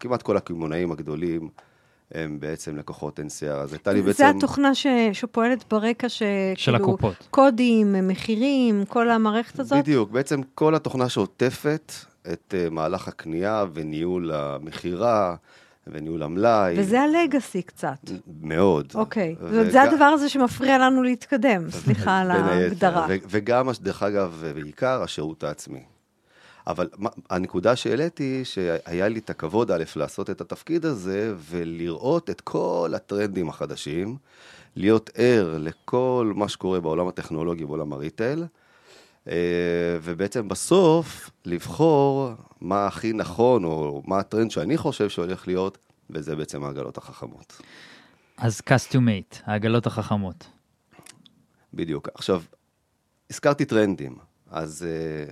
כמעט כל הקמעונאים הגדולים הם בעצם לקוחות NCR. זה התוכנה שפועלת ברקע של הקופות. קודים, מחירים, כל המערכת הזאת? בדיוק, בעצם כל התוכנה שעוטפת את מהלך הקנייה וניהול המחירה, וניהול המלאי. וזה הלגאסי קצת. מאוד. אוקיי. זה הדבר הזה שמפריע לנו להתקדם, סליחה על ההגדרה. וגם, דרך אגב, בעיקר, השירות העצמי. אבל הנקודה שהעליתי, שהיה לי את הכבוד א' לעשות את התפקיד הזה, ולראות את כל הטרנדים החדשים, להיות ער לכל מה שקורה בעולם הטכנולוגי, בעולם הריטל, ובעצם בסוף לבחור מה הכי נכון, או מה הטרנד שאני חושב שהולך להיות, וזה בעצם העגלות החכמות. אז Cust2mate, העגלות החכמות. בדיוק. עכשיו, הזכרתי טרנדים. אז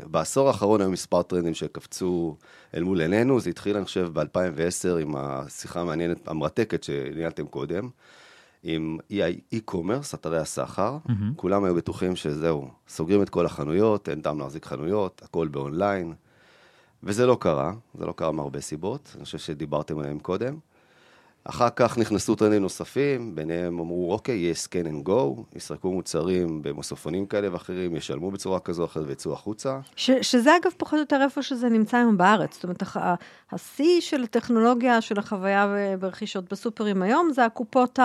בעשור האחרון היו מספר טרנדים שקפצו אל מול עינינו. זה התחיל, אני חושב, ב-2010 עם השיחה המעניינת, המרתקת שניהלתם קודם, עם e-commerce, אתרי הסחר. כולם היו בטוחים שזהו, סוגרים את כל החנויות, אין טעם להחזיק חנויות, הכל באונליין, וזה לא קרה, זה לא קרה מהרבה סיבות, אני חושב שדיברתם עליהם קודם. אחר כך נכנסו טרנדים נוספים, ביניהם אמרו, אוקיי, יש scan and go, יסרקו מוצרים במוספונים כאלה ואחרים, ישלמו בצורה כזו אחרת ויצאו החוצה. שזה אגב פחות או יותר איפה שזה נמצא היום בארץ, זאת אומרת, השיא של הטכנולוגיה, של החוויה ברכישות בסופרים היום, זה הקופות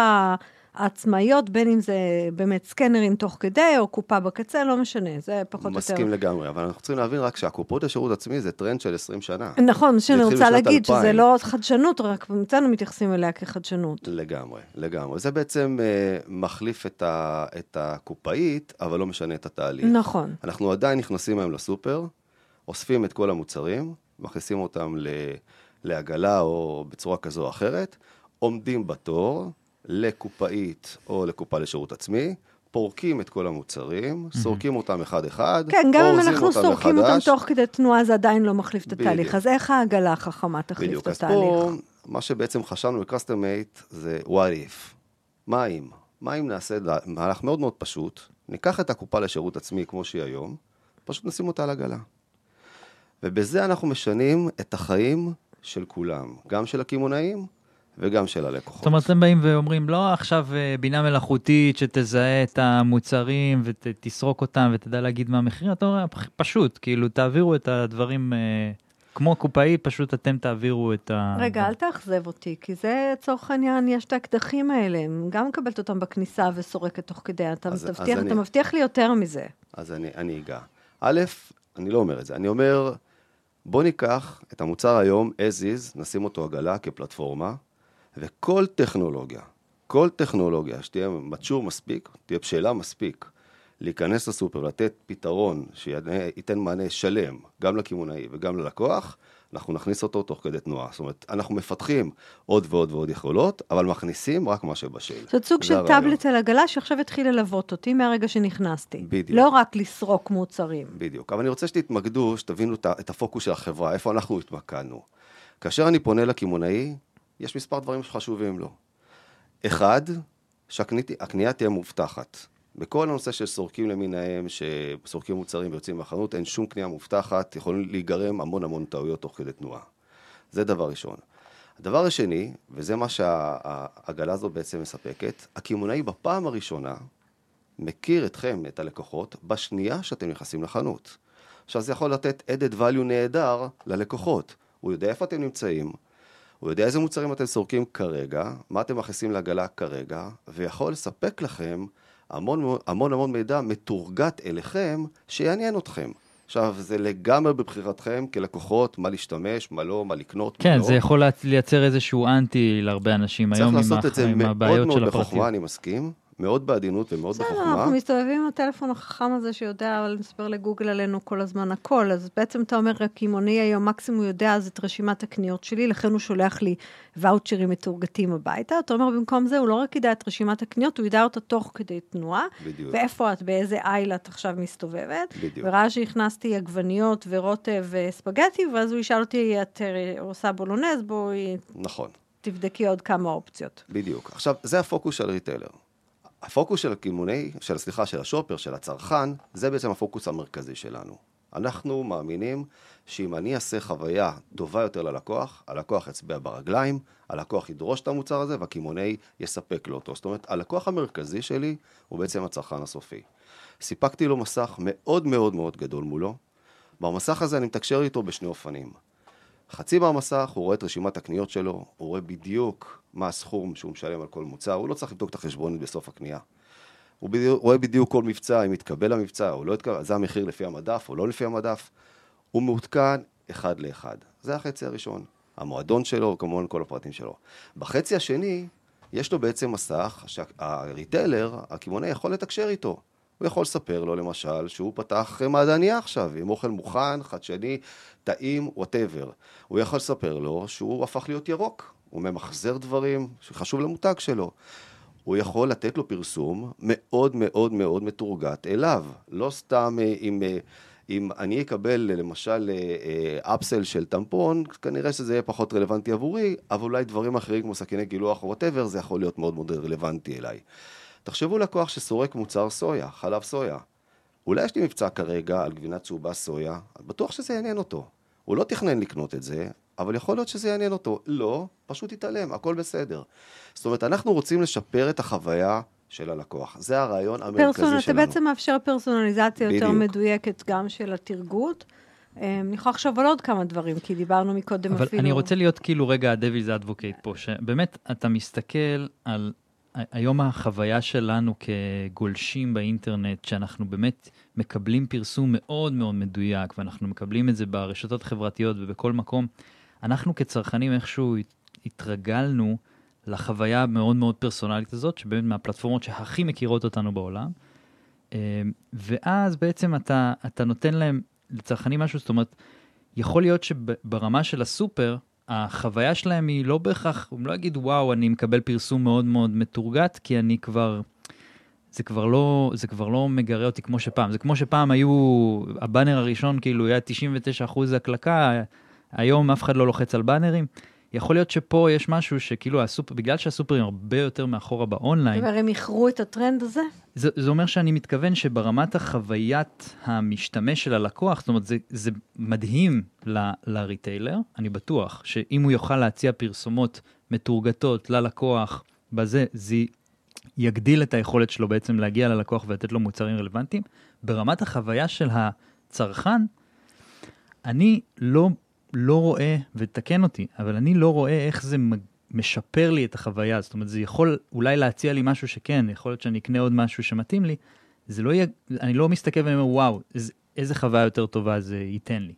העצמאיות, בין אם זה באמת סקנרים תוך כדי, או קופה בקצה, לא משנה, זה פחות או יותר. מסכים לגמרי, אבל אנחנו צריכים להבין רק שהקופות לשירות עצמי זה טרנד של 20 שנה. נכון, שאני רוצה להגיד שזה לא חדשנות, רק במצאנו מתייחסים אליה כחדשנות. לגמרי, לגמרי. זה בעצם מחליף את הקופאית, אבל לא משנה את התהליך. נכון. אנחנו עדיין נכנסים מהם לסופר, אוספים את כל המוצרים, מכניסים אותם לעגלה או בצורה כזו או אחרת, עומדים בתור, לקופאית או לקופה לשירות עצמי, פורקים את כל המוצרים, סורקים אותם אחד-אחד, כן, גם אם אנחנו סורקים אותם תוך כדי תנועה, זה עדיין לא מחליף את התהליך. אז איך העגלה החכמה תחליף את התהליך? בדיוק, אז פה, מה שבעצם חשבנו ב-Cust2mate, זה what if. מה אם? מה אם נעשה מהלך מאוד מאוד פשוט, ניקח את הקופה לשירות עצמי כמו שהיא היום, פשוט נשים אותה על עגלה. ובזה אנחנו משנים את החיים של כולם, גם של הקמעונאים, וגם של הלקוחות. זאת אומרת, אתם באים ואומרים, לא עכשיו בינה מלאכותית שתזהה את המוצרים ותסרוק אותם ותדע להגיד מה המחירים, אתה אומר, פשוט, כאילו תעבירו את הדברים כמו קופאי, פשוט אתם תעבירו את ה... רגע, אל תאכזב אותי, כי זה צורך העניין, יש את הקדחים האלה, גם מקבלת אותם בכניסה וסורקת תוך כדי, אתה מבטיח לי יותר מזה. אז אני אגע. א', אני לא אומר את זה, אני אומר, בוא ניקח את המוצר היום, as is, נשים אותו עגלה כפלטפורמה, וכל טכנולוגיה, כל טכנולוגיה שתהיה מצ'ור מספיק, תהיה בשאלה מספיק, להיכנס לסופר, לתת פתרון שייתן מענה שלם, גם לקמעונאי וגם ללקוח, אנחנו נכניס אותו תוך כדי תנועה. זאת אומרת, אנחנו מפתחים עוד ועוד ועוד יכולות, אבל מכניסים רק מה שבשאלה. זאת סוג של טאבלט על עגלה שעכשיו התחיל ללוות אותי מהרגע שנכנסתי. בדיוק. לא רק לסרוק מוצרים. בדיוק. אבל אני רוצה שתתמקדו, שתבינו את הפוקוס של החברה, איפה אנחנו התמקדנו. כאשר אני פונה לקמעונאי, יש מספר דברים שחשובים לו. אחד, שהקנייה תהיה מובטחת. בכל הנושא של סורקים למיניהם, שסורקים מוצרים ויוצאים מהחנות, אין שום קנייה מובטחת, יכולים להיגרם המון המון טעויות תוך כדי תנועה. זה דבר ראשון. הדבר השני, וזה מה שהעגלה הזו בעצם מספקת, הקמעונאי בפעם הראשונה מכיר אתכם, את הלקוחות, בשנייה שאתם נכנסים לחנות. עכשיו זה יכול לתת added value נהדר ללקוחות. הוא יודע איפה אתם נמצאים, הוא יודע איזה מוצרים אתם סורקים כרגע, מה אתם מכניסים לעגלה כרגע, ויכול לספק לכם המון המון המון מידע מתורגת אליכם, שיעניין אתכם. עכשיו, זה לגמרי בבחירתכם כלקוחות, מה להשתמש, מה לא, מה לקנות. כן, זה יכול לייצר איזשהו אנטי להרבה אנשים היום עם הבעיות של הפרטים. צריך לעשות את זה מאוד מאוד בחוכמה, אני מסכים. מאוד בעדינות ומאוד בחוכמה. אנחנו מסתובבים עם הטלפון החכם הזה שיודע, אבל מספר לגוגל עלינו כל הזמן הכל, אז בעצם אתה אומר, הקמעונאי היום מקסימום הוא יודע, אז את רשימת הקניות שלי, לכן הוא שולח לי ואוצ'רים מתורגתים הביתה, אתה אומר, במקום זה הוא לא רק ידע את רשימת הקניות, הוא ידע אותה תוך כדי תנועה, בדיוק. ואיפה את, באיזה אייל את עכשיו מסתובבת, בדיוק. וראה שהכנסתי עגבניות ורוטב וספגטי, ואז הוא ישאל אותי, את עושה בולונז, בואי... נכון. תבדקי עוד כמה אופציות. בדיוק. עכשיו, זה הפוקוס של ריטלר. הפוקוס של הקמעונאי, של השופר, של הצרכן, זה בעצם הפוקוס המרכזי שלנו. אנחנו מאמינים שאם אני אעשה חוויה טובה יותר ללקוח, הלקוח יצביע ברגליים, הלקוח ידרוש את המוצר הזה, והקמעונאי יספק לו אותו. זאת אומרת, הלקוח המרכזי שלי הוא בעצם הצרכן הסופי. סיפקתי לו מסך מאוד מאוד מאוד גדול מולו. במסך הזה אני מתקשר איתו בשני אופנים. חצי מהמסך, הוא רואה את רשימת הקניות שלו, הוא רואה בדיוק מה הסכום שהוא משלם על כל מוצר, הוא לא צריך לבדוק את החשבונית בסוף הקנייה. הוא רואה בדיוק כל מבצע, אם יתקבל המבצע, הוא לא יתקבל, זה המחיר לפי המדף או לא לפי המדף, הוא מעודכן אחד לאחד. זה החצי הראשון, המועדון שלו, כמובן כל הפרטים שלו. בחצי השני, יש לו בעצם מסך, הריטלר, הקמעונאי יכול לתקשר איתו. הוא יכול לספר לו, למשל, שהוא פתח מעדניה עכשיו, עם אוכל מוכן, חדשני, טעים, whatever. הוא יכול לספר לו שהוא הפך להיות ירוק, הוא ממחזר דברים שחשוב למותג שלו. הוא יכול לתת לו פרסום מאוד מאוד מאוד מתורגת אליו. לא סתם אם אני אקבל, למשל, אפסל של טמפון, כנראה שזה יהיה פחות רלוונטי עבורי, אבל אולי דברים אחרים כמו סכיני גילוח או whatever, זה יכול להיות מאוד מאוד רלוונטי אליי. תחשבו לקוח שסורק מוצר סויה, חלב סויה. אולי יש לי מבצע כרגע על גבינה צהובה סויה, בטוח שזה יעניין אותו. הוא לא תכנן לקנות את זה, אבל יכול להיות שזה יעניין אותו. לא, פשוט יתעלם, הכל בסדר. זאת אומרת, אנחנו רוצים לשפר את החוויה של הלקוח. זה הרעיון המרכזי שלנו. אתה בעצם מאפשר פרסונליזציה יותר מדויקת גם של התרגות. אני יכולה עכשיו על עוד כמה דברים, כי דיברנו מקודם אפילו. אבל אני רוצה להיות כאילו רגע הדביל זה אדבוקייט פה, שבאמת אתה מסתכל על היום החוויה שלנו כגולשים באינטרנט, שאנחנו באמת מקבלים פרסום מאוד מאוד מדויק, ואנחנו מקבלים את זה ברשתות החברתיות ובכל מקום, אנחנו כצרכנים איכשהו התרגלנו לחוויה מאוד מאוד פרסונלית הזאת, שבאמת מהפלטפורמות שהכי מכירות אותנו בעולם, ואז בעצם אתה נותן להם לצרכנים משהו, זאת אומרת, יכול להיות שברמה של הסופר, החוויה שלהם היא לא בהכרח, הם לא יגידו, וואו, אני מקבל פרסום מאוד מאוד מתורגת, כי אני כבר, זה כבר לא מגרה אותי כמו שפעם. זה כמו שפעם היו, הבאנר הראשון כאילו היה 99% הקלקה, היום אף אחד לא לוחץ על באנרים. יכול להיות שפה יש משהו שכאילו, בגלל שהסופרים הרבה יותר מאחורה באונליין. זאת אומרת, הם יכרו את הטרנד הזה? זה אומר שאני מתכוון שברמת החוויית המשתמש של הלקוח, זאת אומרת, זה מדהים לריטיילר, אני בטוח, שאם הוא יוכל להציע פרסומות מתורגתות ללקוח בזה, זה יגדיל את היכולת שלו בעצם להגיע ללקוח ולתת לו מוצרים רלוונטיים. ברמת החוויה של הצרכן, אני לא רואה, ותקן אותי, אבל אני לא רואה איך זה משפר לי את החוויה. זאת אומרת, זה יכול אולי להציע לי משהו שכן, יכול להיות שאני אקנה עוד משהו שמתאים לי, זה לא יהיה, אני לא מסתכל ואני אומר, וואו, איזה חוויה יותר טובה זה ייתן לי.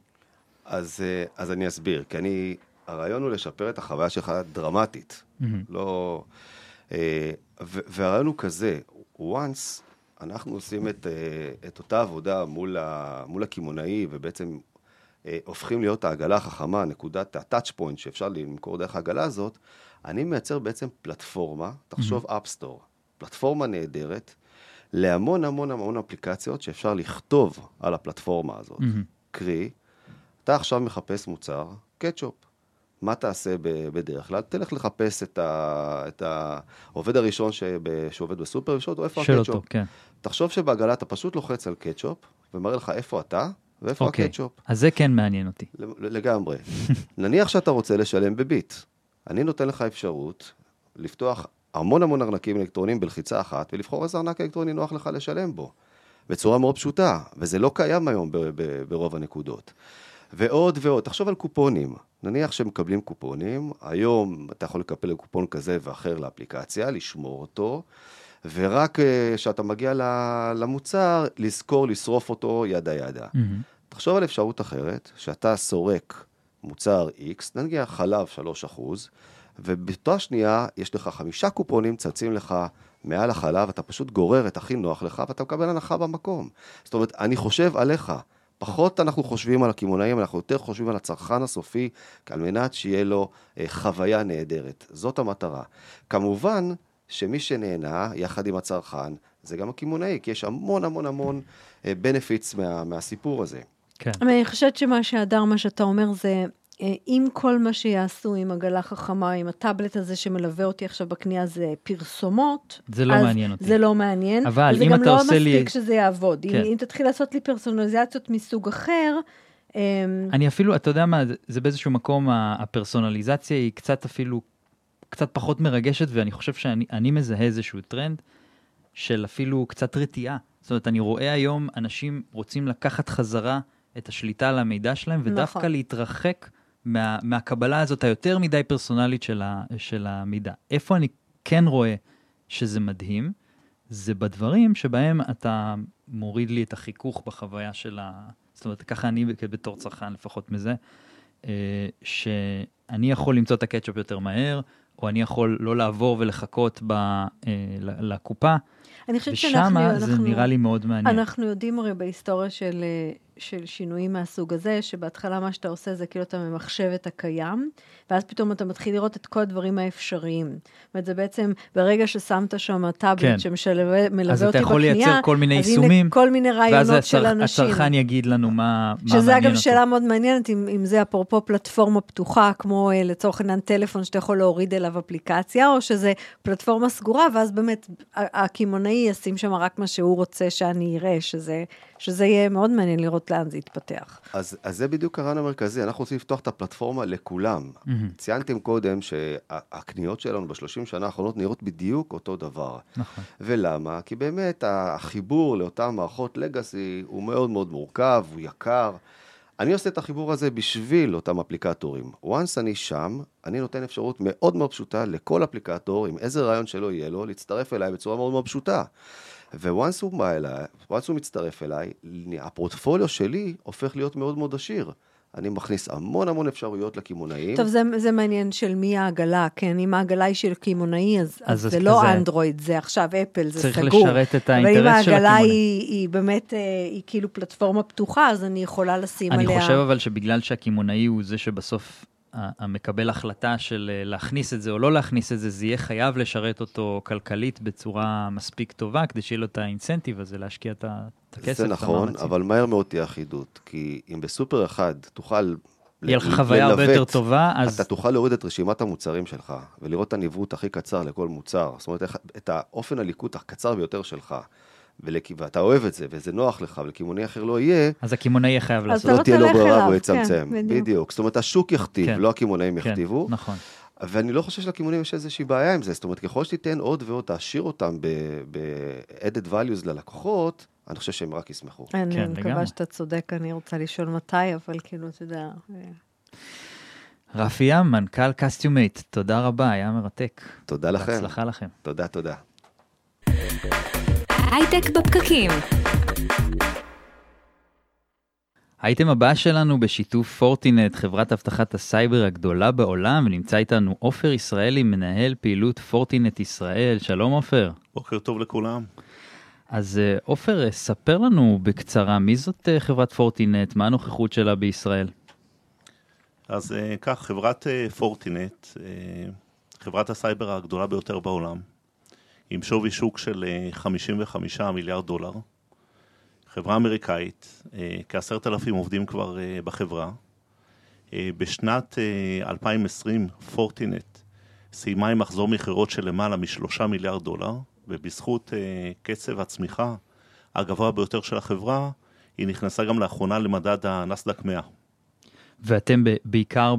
אז אני אסביר, כי הרעיון הוא לשפר את החוויה שלך דרמטית. לא, והרעיון הוא כזה, once אנחנו עושים את אותה עבודה מול הכימונאי, ובעצם הופכים להיות העגלה החכמה, נקודת ה-touch point שאפשר למכור דרך העגלה הזאת, אני מייצר בעצם פלטפורמה, תחשוב אפסטור, פלטפורמה נהדרת, להמון המון המון אפליקציות שאפשר לכתוב על הפלטפורמה הזאת. קרי, אתה עכשיו מחפש מוצר, קטשופ. מה תעשה בדרך כלל? תלך לחפש את העובד הראשון שעובד בסופר, ושאול אותו איפה הקטשופ. תחשוב שבעגלה אתה פשוט לוחץ על קטשופ, ומראה לך איפה אתה, ואיפה הקטשופ. אז זה כן מעניין אותי. לגמרי. נניח שאתה רוצה לשלם בביט. אני נותן לך אפשרות לפתוח המון המון ארנקים אלקטרונים בלחיצה אחת, ולבחור איזה ארנק אלקטרוני נוח לך לשלם בו. בצורה מאוד פשוטה. וזה לא קיים היום ברוב הנקודות. ועוד ועוד. תחשוב על קופונים. נניח שמקבלים קופונים. היום אתה יכול לקפל קופון כזה ואחר לאפליקציה, לשמור אותו. ורק כשאתה מגיע למוצר, לזכור, לשרוף אותו ידה. תחשוב על אפשרות אחרת, שאתה סורק מוצר X, נגיע חלב 3%, ובתועה שנייה יש לך 5 קופונים צצים לך מעל החלב, אתה פשוט גורר את הכי נוח לך, ואתה מקבל הנחה במקום. זאת אומרת, אני חושב עליך, פחות אנחנו חושבים על הכימונאים, אנחנו יותר חושבים על הצרכן הסופי, על מנת שיהיה לו חוויה נהדרת. זאת המטרה. כמובן, שמי שנהנה יחד עם הצרכן, זה גם הכימונאי, כי יש המון המון המון benefits מהסיפור הזה. כן. אני חושבת שמה שאתה אומר זה עם כל מה שיעשו, עם עגלה חכמה, עם הטאבלט הזה שמלווה אותי עכשיו בקנייה, זה פרסומות. זה לא מעניין אותי. זה לא מעניין. אבל אם אתה עושה לי... וזה גם לא מספיק שזה יעבוד. אם תתחיל לעשות לי פרסונליזציות מסוג אחר... אני אפילו, אתה יודע מה, זה באיזשהו מקום, הפרסונליזציה היא קצת אפילו, קצת פחות מרגשת, ואני חושב שאני מזהה איזשהו טרנד, של אפילו קצת רתיעה. זאת אומרת, אני רואה היום אנשים רוצים לקחת חזרה את השליטה על המידע שלהם, ודווקא להתרחק מהקבלה הזאת היותר מדי פרסונלית של המידע. איפה אני כן רואה שזה מדהים, זה בדברים שבהם אתה מוריד לי את החיכוך בחוויה של ה... זאת אומרת, ככה אני בתור צרכן לפחות מזה, שאני יכול למצוא את הקטשופ יותר מהר, או אני יכול לא לעבור ולחכות לקופה, ושמה זה נראה לי מאוד מעניין. אנחנו יודעים הרי בהיסטוריה של שינויים מהסוג הזה, שבהתחלה מה שאתה עושה זה כאילו אתה ממחשב את הקיים, ואז פתאום אתה מתחיל לראות את כל הדברים האפשריים. זאת אומרת, זה בעצם ברגע ששמת שם הטאבלט שמלווה אותי בקנייה, אז אתה יכול לייצר כל מיני יישומים, ואז הצרכן יגיד לנו מה מעניין אותו. שזה אגב שאלה מאוד מעניינת, אם זה אפרופו פלטפורמה פתוחה, כמו לצורך העניין טלפון שאתה יכול להוריד אליו אפליקציה, או שזה פלטפורמה סגורה, ואז באמת הקמעונאי ישים שם רק מה שהוא רוצה שאני אראה, שזה יהיה מאוד מעניין לראות לאן זה יתפתח. אז זה בדיוק הרעיון המרכזי, אנחנו רוצים לפתוח את הפלטפורמה לכולם. ציינתם קודם שהקניות שלנו ב-30 שנה האחרונות נראות בדיוק אותו דבר. ולמה? כי באמת החיבור לאותן מערכות לגאסי הוא מאוד מאוד מורכב, הוא יקר. אני עושה את החיבור הזה בשביל אותם אפליקטורים. once אני שם, אני נותן אפשרות מאוד מאוד פשוטה לכל אפליקטור, עם איזה רעיון שלא יהיה לו, להצטרף אליי בצורה מאוד מאוד פשוטה. וואנס הוא מצטרף אליי, הפורטפוליו שלי הופך להיות מאוד מאוד עשיר. אני מכניס המון המון אפשרויות לקמעונאים. טוב, זה מעניין של מי העגלה, כן? אם העגלה היא של קמעונאי, אז זה לא אנדרואיד, זה עכשיו אפל, זה סגור. צריך לשרת את האינטרס של הקמעונאי. אבל אם העגלה היא באמת, היא כאילו פלטפורמה פתוחה, אז אני יכולה לשים עליה. אני חושב אבל שבגלל שהקמעונאי הוא זה שבסוף... המקבל החלטה של להכניס את זה או לא להכניס את זה, זה יהיה חייב לשרת אותו כלכלית בצורה מספיק טובה, כדי שיהיה לו את האינסנטיב הזה, להשקיע את הכסף. זה נכון, אבל מהר מאוד תהיה אחידות, כי אם בסופר אחד תוכל... יהיה לך חוויה הרבה יותר טובה, אז... אתה תוכל להוריד את רשימת המוצרים שלך, ולראות את הניווט הכי קצר לכל מוצר, זאת אומרת, את האופן הליקוט הקצר ביותר שלך, ואתה אוהב את זה, וזה נוח לך, ולכימוני אחר לא יהיה, אז הכימוני יהיה חייב לעשות. לא תהיה לו ברירה, הוא יצמצם. בדיוק. זאת אומרת, השוק יכתיב, לא הכימוניים יכתיבו. נכון. ואני לא חושב שלכימונים יש איזושהי בעיה עם זה. זאת אומרת, ככל שתיתן עוד ועוד, תעשיר אותם ב-added values ללקוחות, אני חושב שהם רק ישמחו. אני מקווה שאתה צודק, אני רוצה לשאול מתי, אבל כאילו, אתה יודע... רפי ים, מנכ"ל Cust2mate, תודה רבה, היה מרתק. תודה לכם. הצלחה לכם. תודה, תודה. הייטק בפקקים. האייטם הבא שלנו בשיתוף פורטינט, חברת הבטחת הסייבר הגדולה בעולם, ונמצא איתנו עופר ישראלי, מנהל פעילות פורטינט ישראל. שלום עופר. בוקר טוב לכולם. אז עופר, ספר לנו בקצרה, מי זאת חברת פורטינט, מה הנוכחות שלה בישראל? אז כך, חברת פורטינט, חברת הסייבר הגדולה ביותר בעולם, עם שווי שוק של 55 מיליארד דולר, חברה אמריקאית, כ10,000 עובדים כבר בחברה. בשנת 2020, פורטינט סיימה עם מחזור מכירות של למעלה מ$3 מיליארד, ובזכות קצב הצמיחה הגבוה ביותר של החברה, היא נכנסה גם לאחרונה למדד הנסדק 100. ואתם בעיקר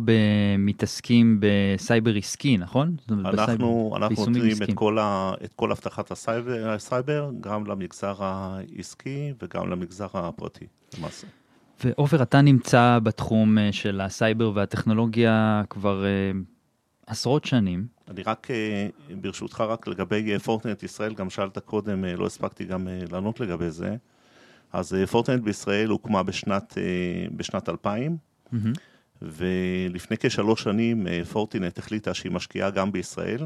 מתעסקים בסייבר עסקי, נכון? אנחנו נותנים את כל הבטחת הסייבר, גם למגזר העסקי וגם למגזר הפרטי, למעשה. ועופר, אתה נמצא בתחום של הסייבר והטכנולוגיה כבר עשרות שנים. אני רק, ברשותך, רק לגבי פורטינט ישראל, גם שאלת קודם, לא הספקתי גם לענות לגבי זה. אז פורטינט בישראל הוקמה בשנת 2000, ולפני כ3 שנים פורטינט החליטה שהיא משקיעה גם בישראל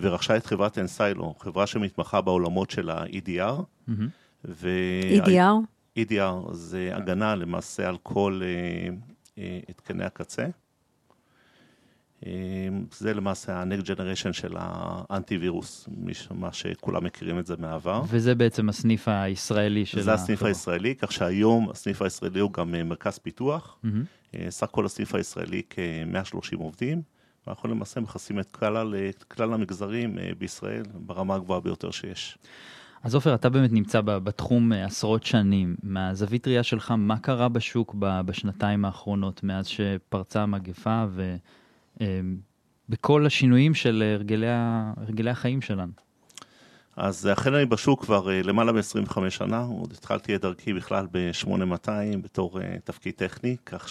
ורכשה את חברת אנסילו, חברה שמתמחה בעולמות של ה-EDR. EDR זה הגנה למעשה על כל התקני הקצה. זה למעשה ה-next generation של האנטיווירוס, מה שכולם מכירים את זה מהעבר. וזה בעצם הסניף הישראלי של... זה הסניף הישראלי, כך שהיום הסניף הישראלי הוא גם מרכז פיתוח, סך כל הסניף הישראלי כ-130 עובדים, ואנחנו למעשה מכסים את כלל המגזרים בישראל ברמה הגבוהה ביותר שיש. אז עופר, אתה באמת נמצא בתחום עשרות שנים. מהזווית ראייה שלך, מה קרה בשוק בשנתיים האחרונות, מאז שפרצה המגפה ובכל השינויים של הרגלי החיים שלנו? אז אכן אני בשוק כבר למעלה מ-25 שנה, עוד התחלתי את דרכי בכלל ב-8200 בתור תפקיד טכני, כך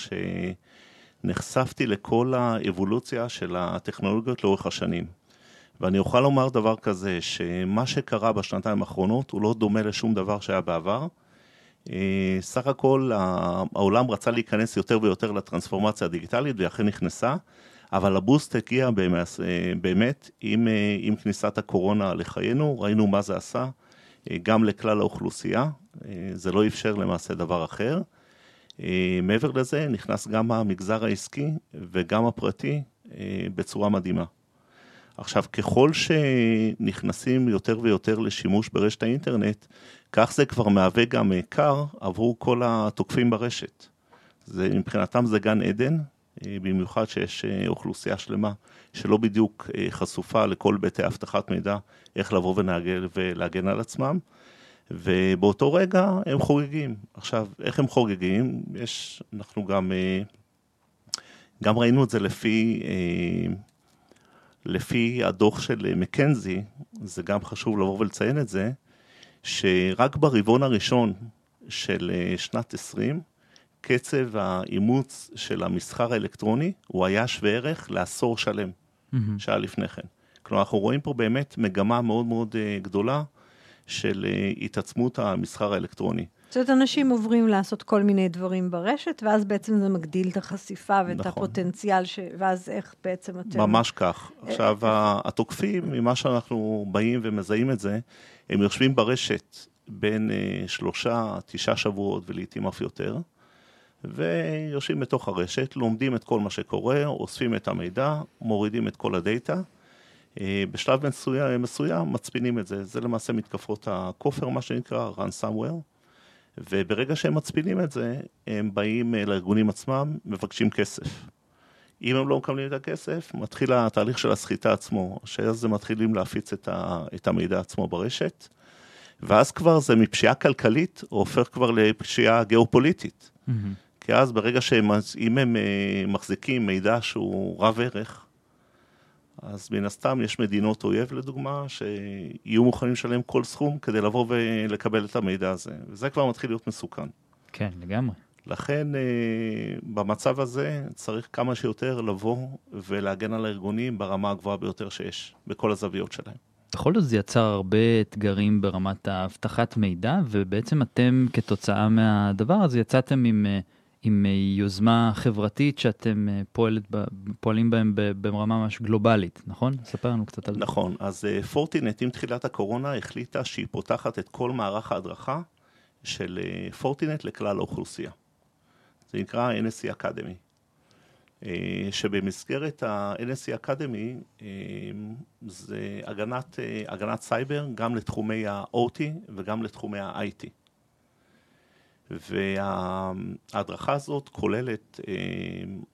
שנחשפתי לכל האבולוציה של הטכנולוגיות לאורך השנים. ואני אוכל לומר דבר כזה, שמה שקרה בשנתיים האחרונות הוא לא דומה לשום דבר שהיה בעבר. סך הכל העולם רצה להיכנס יותר ויותר לטרנספורמציה הדיגיטלית, ואכן נכנסה, אבל הבוסט הגיע באמת עם כניסת הקורונה לחיינו, ראינו מה זה עשה, גם לכלל האוכלוסייה, זה לא אפשר למעשה דבר אחר. מעבר לזה נכנס גם המגזר העסקי וגם הפרטי בצורה מדהימה. עכשיו, ככל שנכנסים יותר ויותר לשימוש ברשת האינטרנט, כך זה כבר מהווה גם עיקר עבור כל התוקפים ברשת. מבחינתם זה גן עדן, במיוחד שיש אוכלוסייה שלמה שלא בדיוק חשופה לכל ביטי הבטחת מידע, איך לבוא ולהגן על עצמם, ובאותו רגע הם חוגגים. עכשיו, איך הם חוגגים? אנחנו גם ראינו את זה לפי הדוח של מקנזי, זה גם חשוב לבוא ולציין את זה, שרק ברבעון הראשון של שנת 20, קצב האימוץ של המסחר האלקטרוני, הוא היה שווה ערך לעשור שלם, שעה לפני כן. כלומר, אנחנו רואים פה באמת מגמה מאוד מאוד גדולה, של התעצמות המסחר האלקטרוני. זאת אומרת, אנשים עוברים לעשות כל מיני דברים ברשת, ואז בעצם זה מגדיל את החשיפה ואת הפוטנציאל, ואז איך בעצם אתם... ממש כך. עכשיו, התוקפים, ממה שאנחנו באים ומזהים את זה, הם יושבים ברשת בין 3-9 שבועות, ולעיתים אף יותר, ויושבים בתוך הרשת, לומדים את כל מה שקורה, אוספים את המידע, מורידים את כל הדאטה, בשלב מסוים מצפינים את זה. זה למעשה מתקפות הכופר, מה שנקרא ransomware, וברגע שהם מצפינים את זה, הם באים לארגונים עצמם, מבקשים כסף. אם הם לא מקבלים את הכסף, מתחיל התהליך של הסחיטה עצמו, שאז הם מתחילים להפיץ את המידע עצמו ברשת, ואז כבר זה מפשיעה כלכלית, הופך כבר לפשיעה גיאופוליטית. כי אז ברגע שאם הם מחזיקים מידע שהוא רב ערך, אז מן הסתם יש מדינות אויב, לדוגמה, שיהיו מוכנים לשלם כל סכום כדי לבוא ולקבל את המידע הזה. וזה כבר מתחיל להיות מסוכן. כן, לגמרי. לכן, במצב הזה צריך כמה שיותר לבוא ולהגן על הארגונים ברמה הגבוהה ביותר שיש, בכל הזוויות שלהם. בכל זאת זה יצר הרבה אתגרים ברמת האבטחת מידע, ובעצם אתם כתוצאה מהדבר הזה יצאתם עם יוזמה חברתית שאתם פועלים בהם ברמה ממש גלובלית, נכון? ספר לנו קצת על זה. נכון, אז פורטינט עם תחילת הקורונה החליטה שהיא פותחת את כל מערך ההדרכה של פורטינט לכלל האוכלוסייה. זה נקרא NSC אקדמי. שבמסגרת ה-NSC אקדמי זה הגנת סייבר גם לתחומי ה-OT וגם לתחומי ה-IT. וההדרכה הזאת כוללת,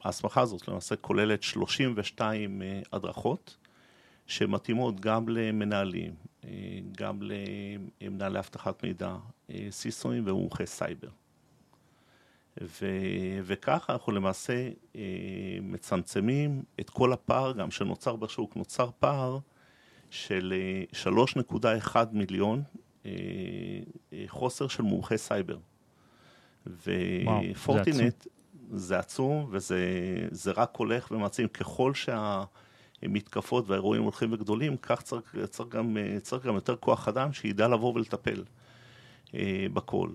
ההסמכה הזאת למעשה כוללת 32 הדרכות, שמתאימות גם למנהלים, גם למנהלי אבטחת מידע, סיסויים ומומחי סייבר. וכך אנחנו למעשה מצמצמים את כל הפער, גם שנוצר בשוק, נוצר פער של 3.1 מיליון חוסר של מומחי סייבר. ופורטינט זה עצום, וזה רק הולך ומעצים. ככל שהמתקפות והאירועים הולכים וגדולים, כך צריך גם יותר כוח אדם שידע לבוא ולטפל בכל.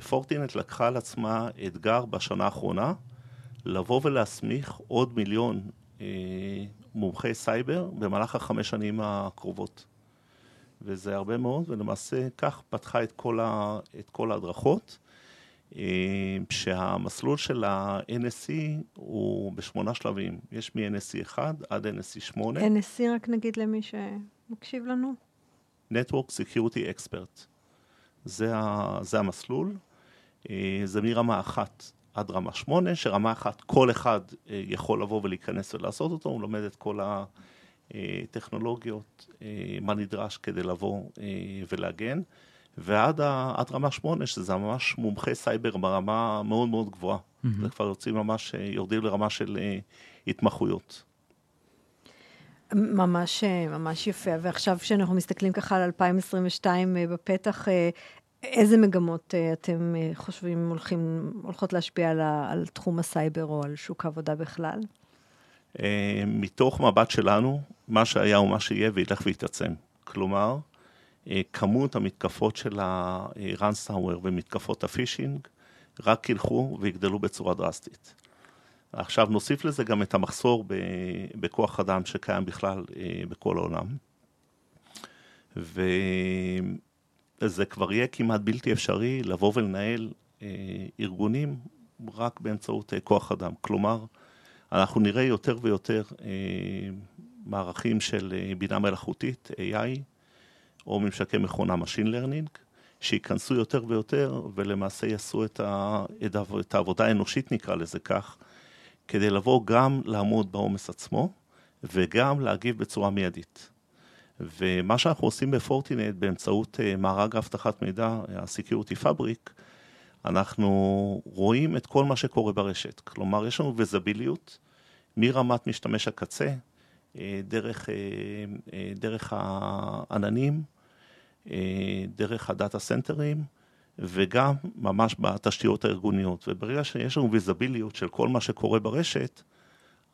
ופורטינט לקחה על עצמה אתגר בשנה האחרונה, לבוא ולהסמיך עוד מיליון מומחי סייבר במהלך 5 שנים הקרובות. וזה הרבה מאוד, ולמעשה כך פתחה את כל ההדרכות. שהמסלול של ה-NSC הוא ב8 שלבים. יש מ-NSC 1 עד NSC 8. NSC רק נגיד למי שמקשיב לנו. Network Security Expert. זה המסלול. זה מרמה 1 עד רמה 8, שרמה אחת כל אחד יכול לבוא ולהיכנס ולעשות אותו, הוא לומד את כל הטכנולוגיות, מה נדרש כדי לבוא ולהגן, ועד רמה 8, שזה ממש מומחי סייבר ברמה מאוד מאוד גבוהה. זה כבר יוצאים ממש, יורדים לרמה של התמחויות. ממש, ממש יפה. ועכשיו שאנחנו מסתכלים ככה על 2022 בפתח, איזה מגמות אתם חושבים הולכות להשפיע על תחום הסייבר או על שוק העבודה בכלל? מתוך מבט שלנו, מה שהיה ומה שיהיה וילך ויתעצם. כלומר, כמות המתקפות של הרנסאוור ומתקפות הפישינג רק ילכו ויגדלו בצורה דרסטית. עכשיו נוסיף לזה גם את המחסור בכוח אדם שקיים בכלל בכל העולם. וזה כבר יהיה כמעט בלתי אפשרי לבוא ולנהל ארגונים רק באמצעות כוח אדם. כלומר, אנחנו נראה יותר ויותר מערכים של בינה מלאכותית, AI, או ממשקי מכונה Machine Learning, שיכנסו יותר ויותר ולמעשה יעשו את העבודה האנושית, נקרא לזה כך, כדי לבוא גם לעמוד בעומס עצמו, וגם להגיב בצורה מיידית. ומה שאנחנו עושים בפורטינט, באמצעות מארג האבטחת מידע, ה-Security Fabric, אנחנו רואים את כל מה שקורה ברשת. כלומר, יש לנו ויזביליות, מרמת משתמש הקצה, דרך העננים, דרך הדאטה סנטרים, וגם ממש בתשתיות הארגוניות. וברגע שיש לנו ויזביליות של כל מה שקורה ברשת,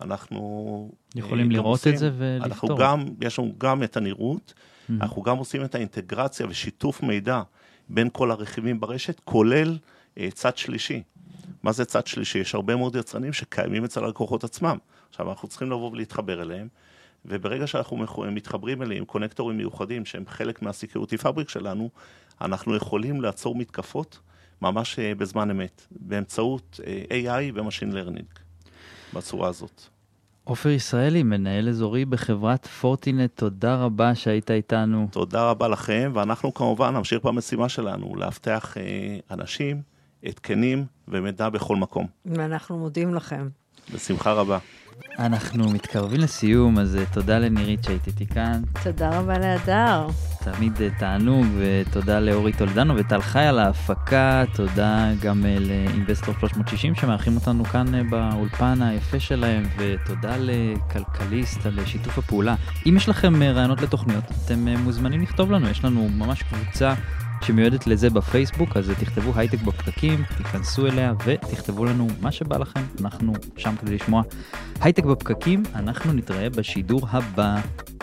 אנחנו יכולים לראות את זה ולפתור. יש לנו גם את הנראות, אנחנו גם עושים את האינטגרציה ושיתוף מידע בין כל הרכיבים ברשת, כולל צד שלישי. מה זה צד שלישי? יש הרבה מאוד יצרנים שקיימים אצל הלקוחות עצמם. עכשיו אנחנו צריכים לבוא ולהתחבר אליהם, וברגע שאנחנו מתחברים אליהם, קונקטורים מיוחדים שהם חלק מהסקיוריטי פאבריק שלנו, אנחנו יכולים לעצור מתקפות ממש בזמן אמת, באמצעות AI ומשין לרנינג, בצורה הזאת. עופר ישראלי, מנהל אזורי בחברת פורטינט, תודה רבה שהיית איתנו. תודה רבה לכם, ואנחנו כמובן נמשיך במשימה שלנו, להבטח אנשים, התקנים ומידע בכל מקום. ואנחנו מודים לכם. בשמחה רבה. אנחנו מתקרבים לסיום, אז תודה לנירית שהייתי כאן. תודה רבה לאדר. תמיד תענוג, ותודה לאורי תולדנו וטל חי על ההפקה, תודה גם לאינבסטור 360 שמארחים אותנו כאן באולפן היפה שלהם, ותודה לכלכליסט על שיתוף הפעולה. אם יש לכם רעיונות לתוכניות, אתם מוזמנים לכתוב לנו, יש לנו ממש קבוצה שמיועדת לזה בפייסבוק, אז תכתבו הייטק בפקקים, תיכנסו אליה ותכתבו לנו מה שבא לכם, אנחנו שם כדי לשמוע. הייטק בפקקים, אנחנו נתראה בשידור הבא.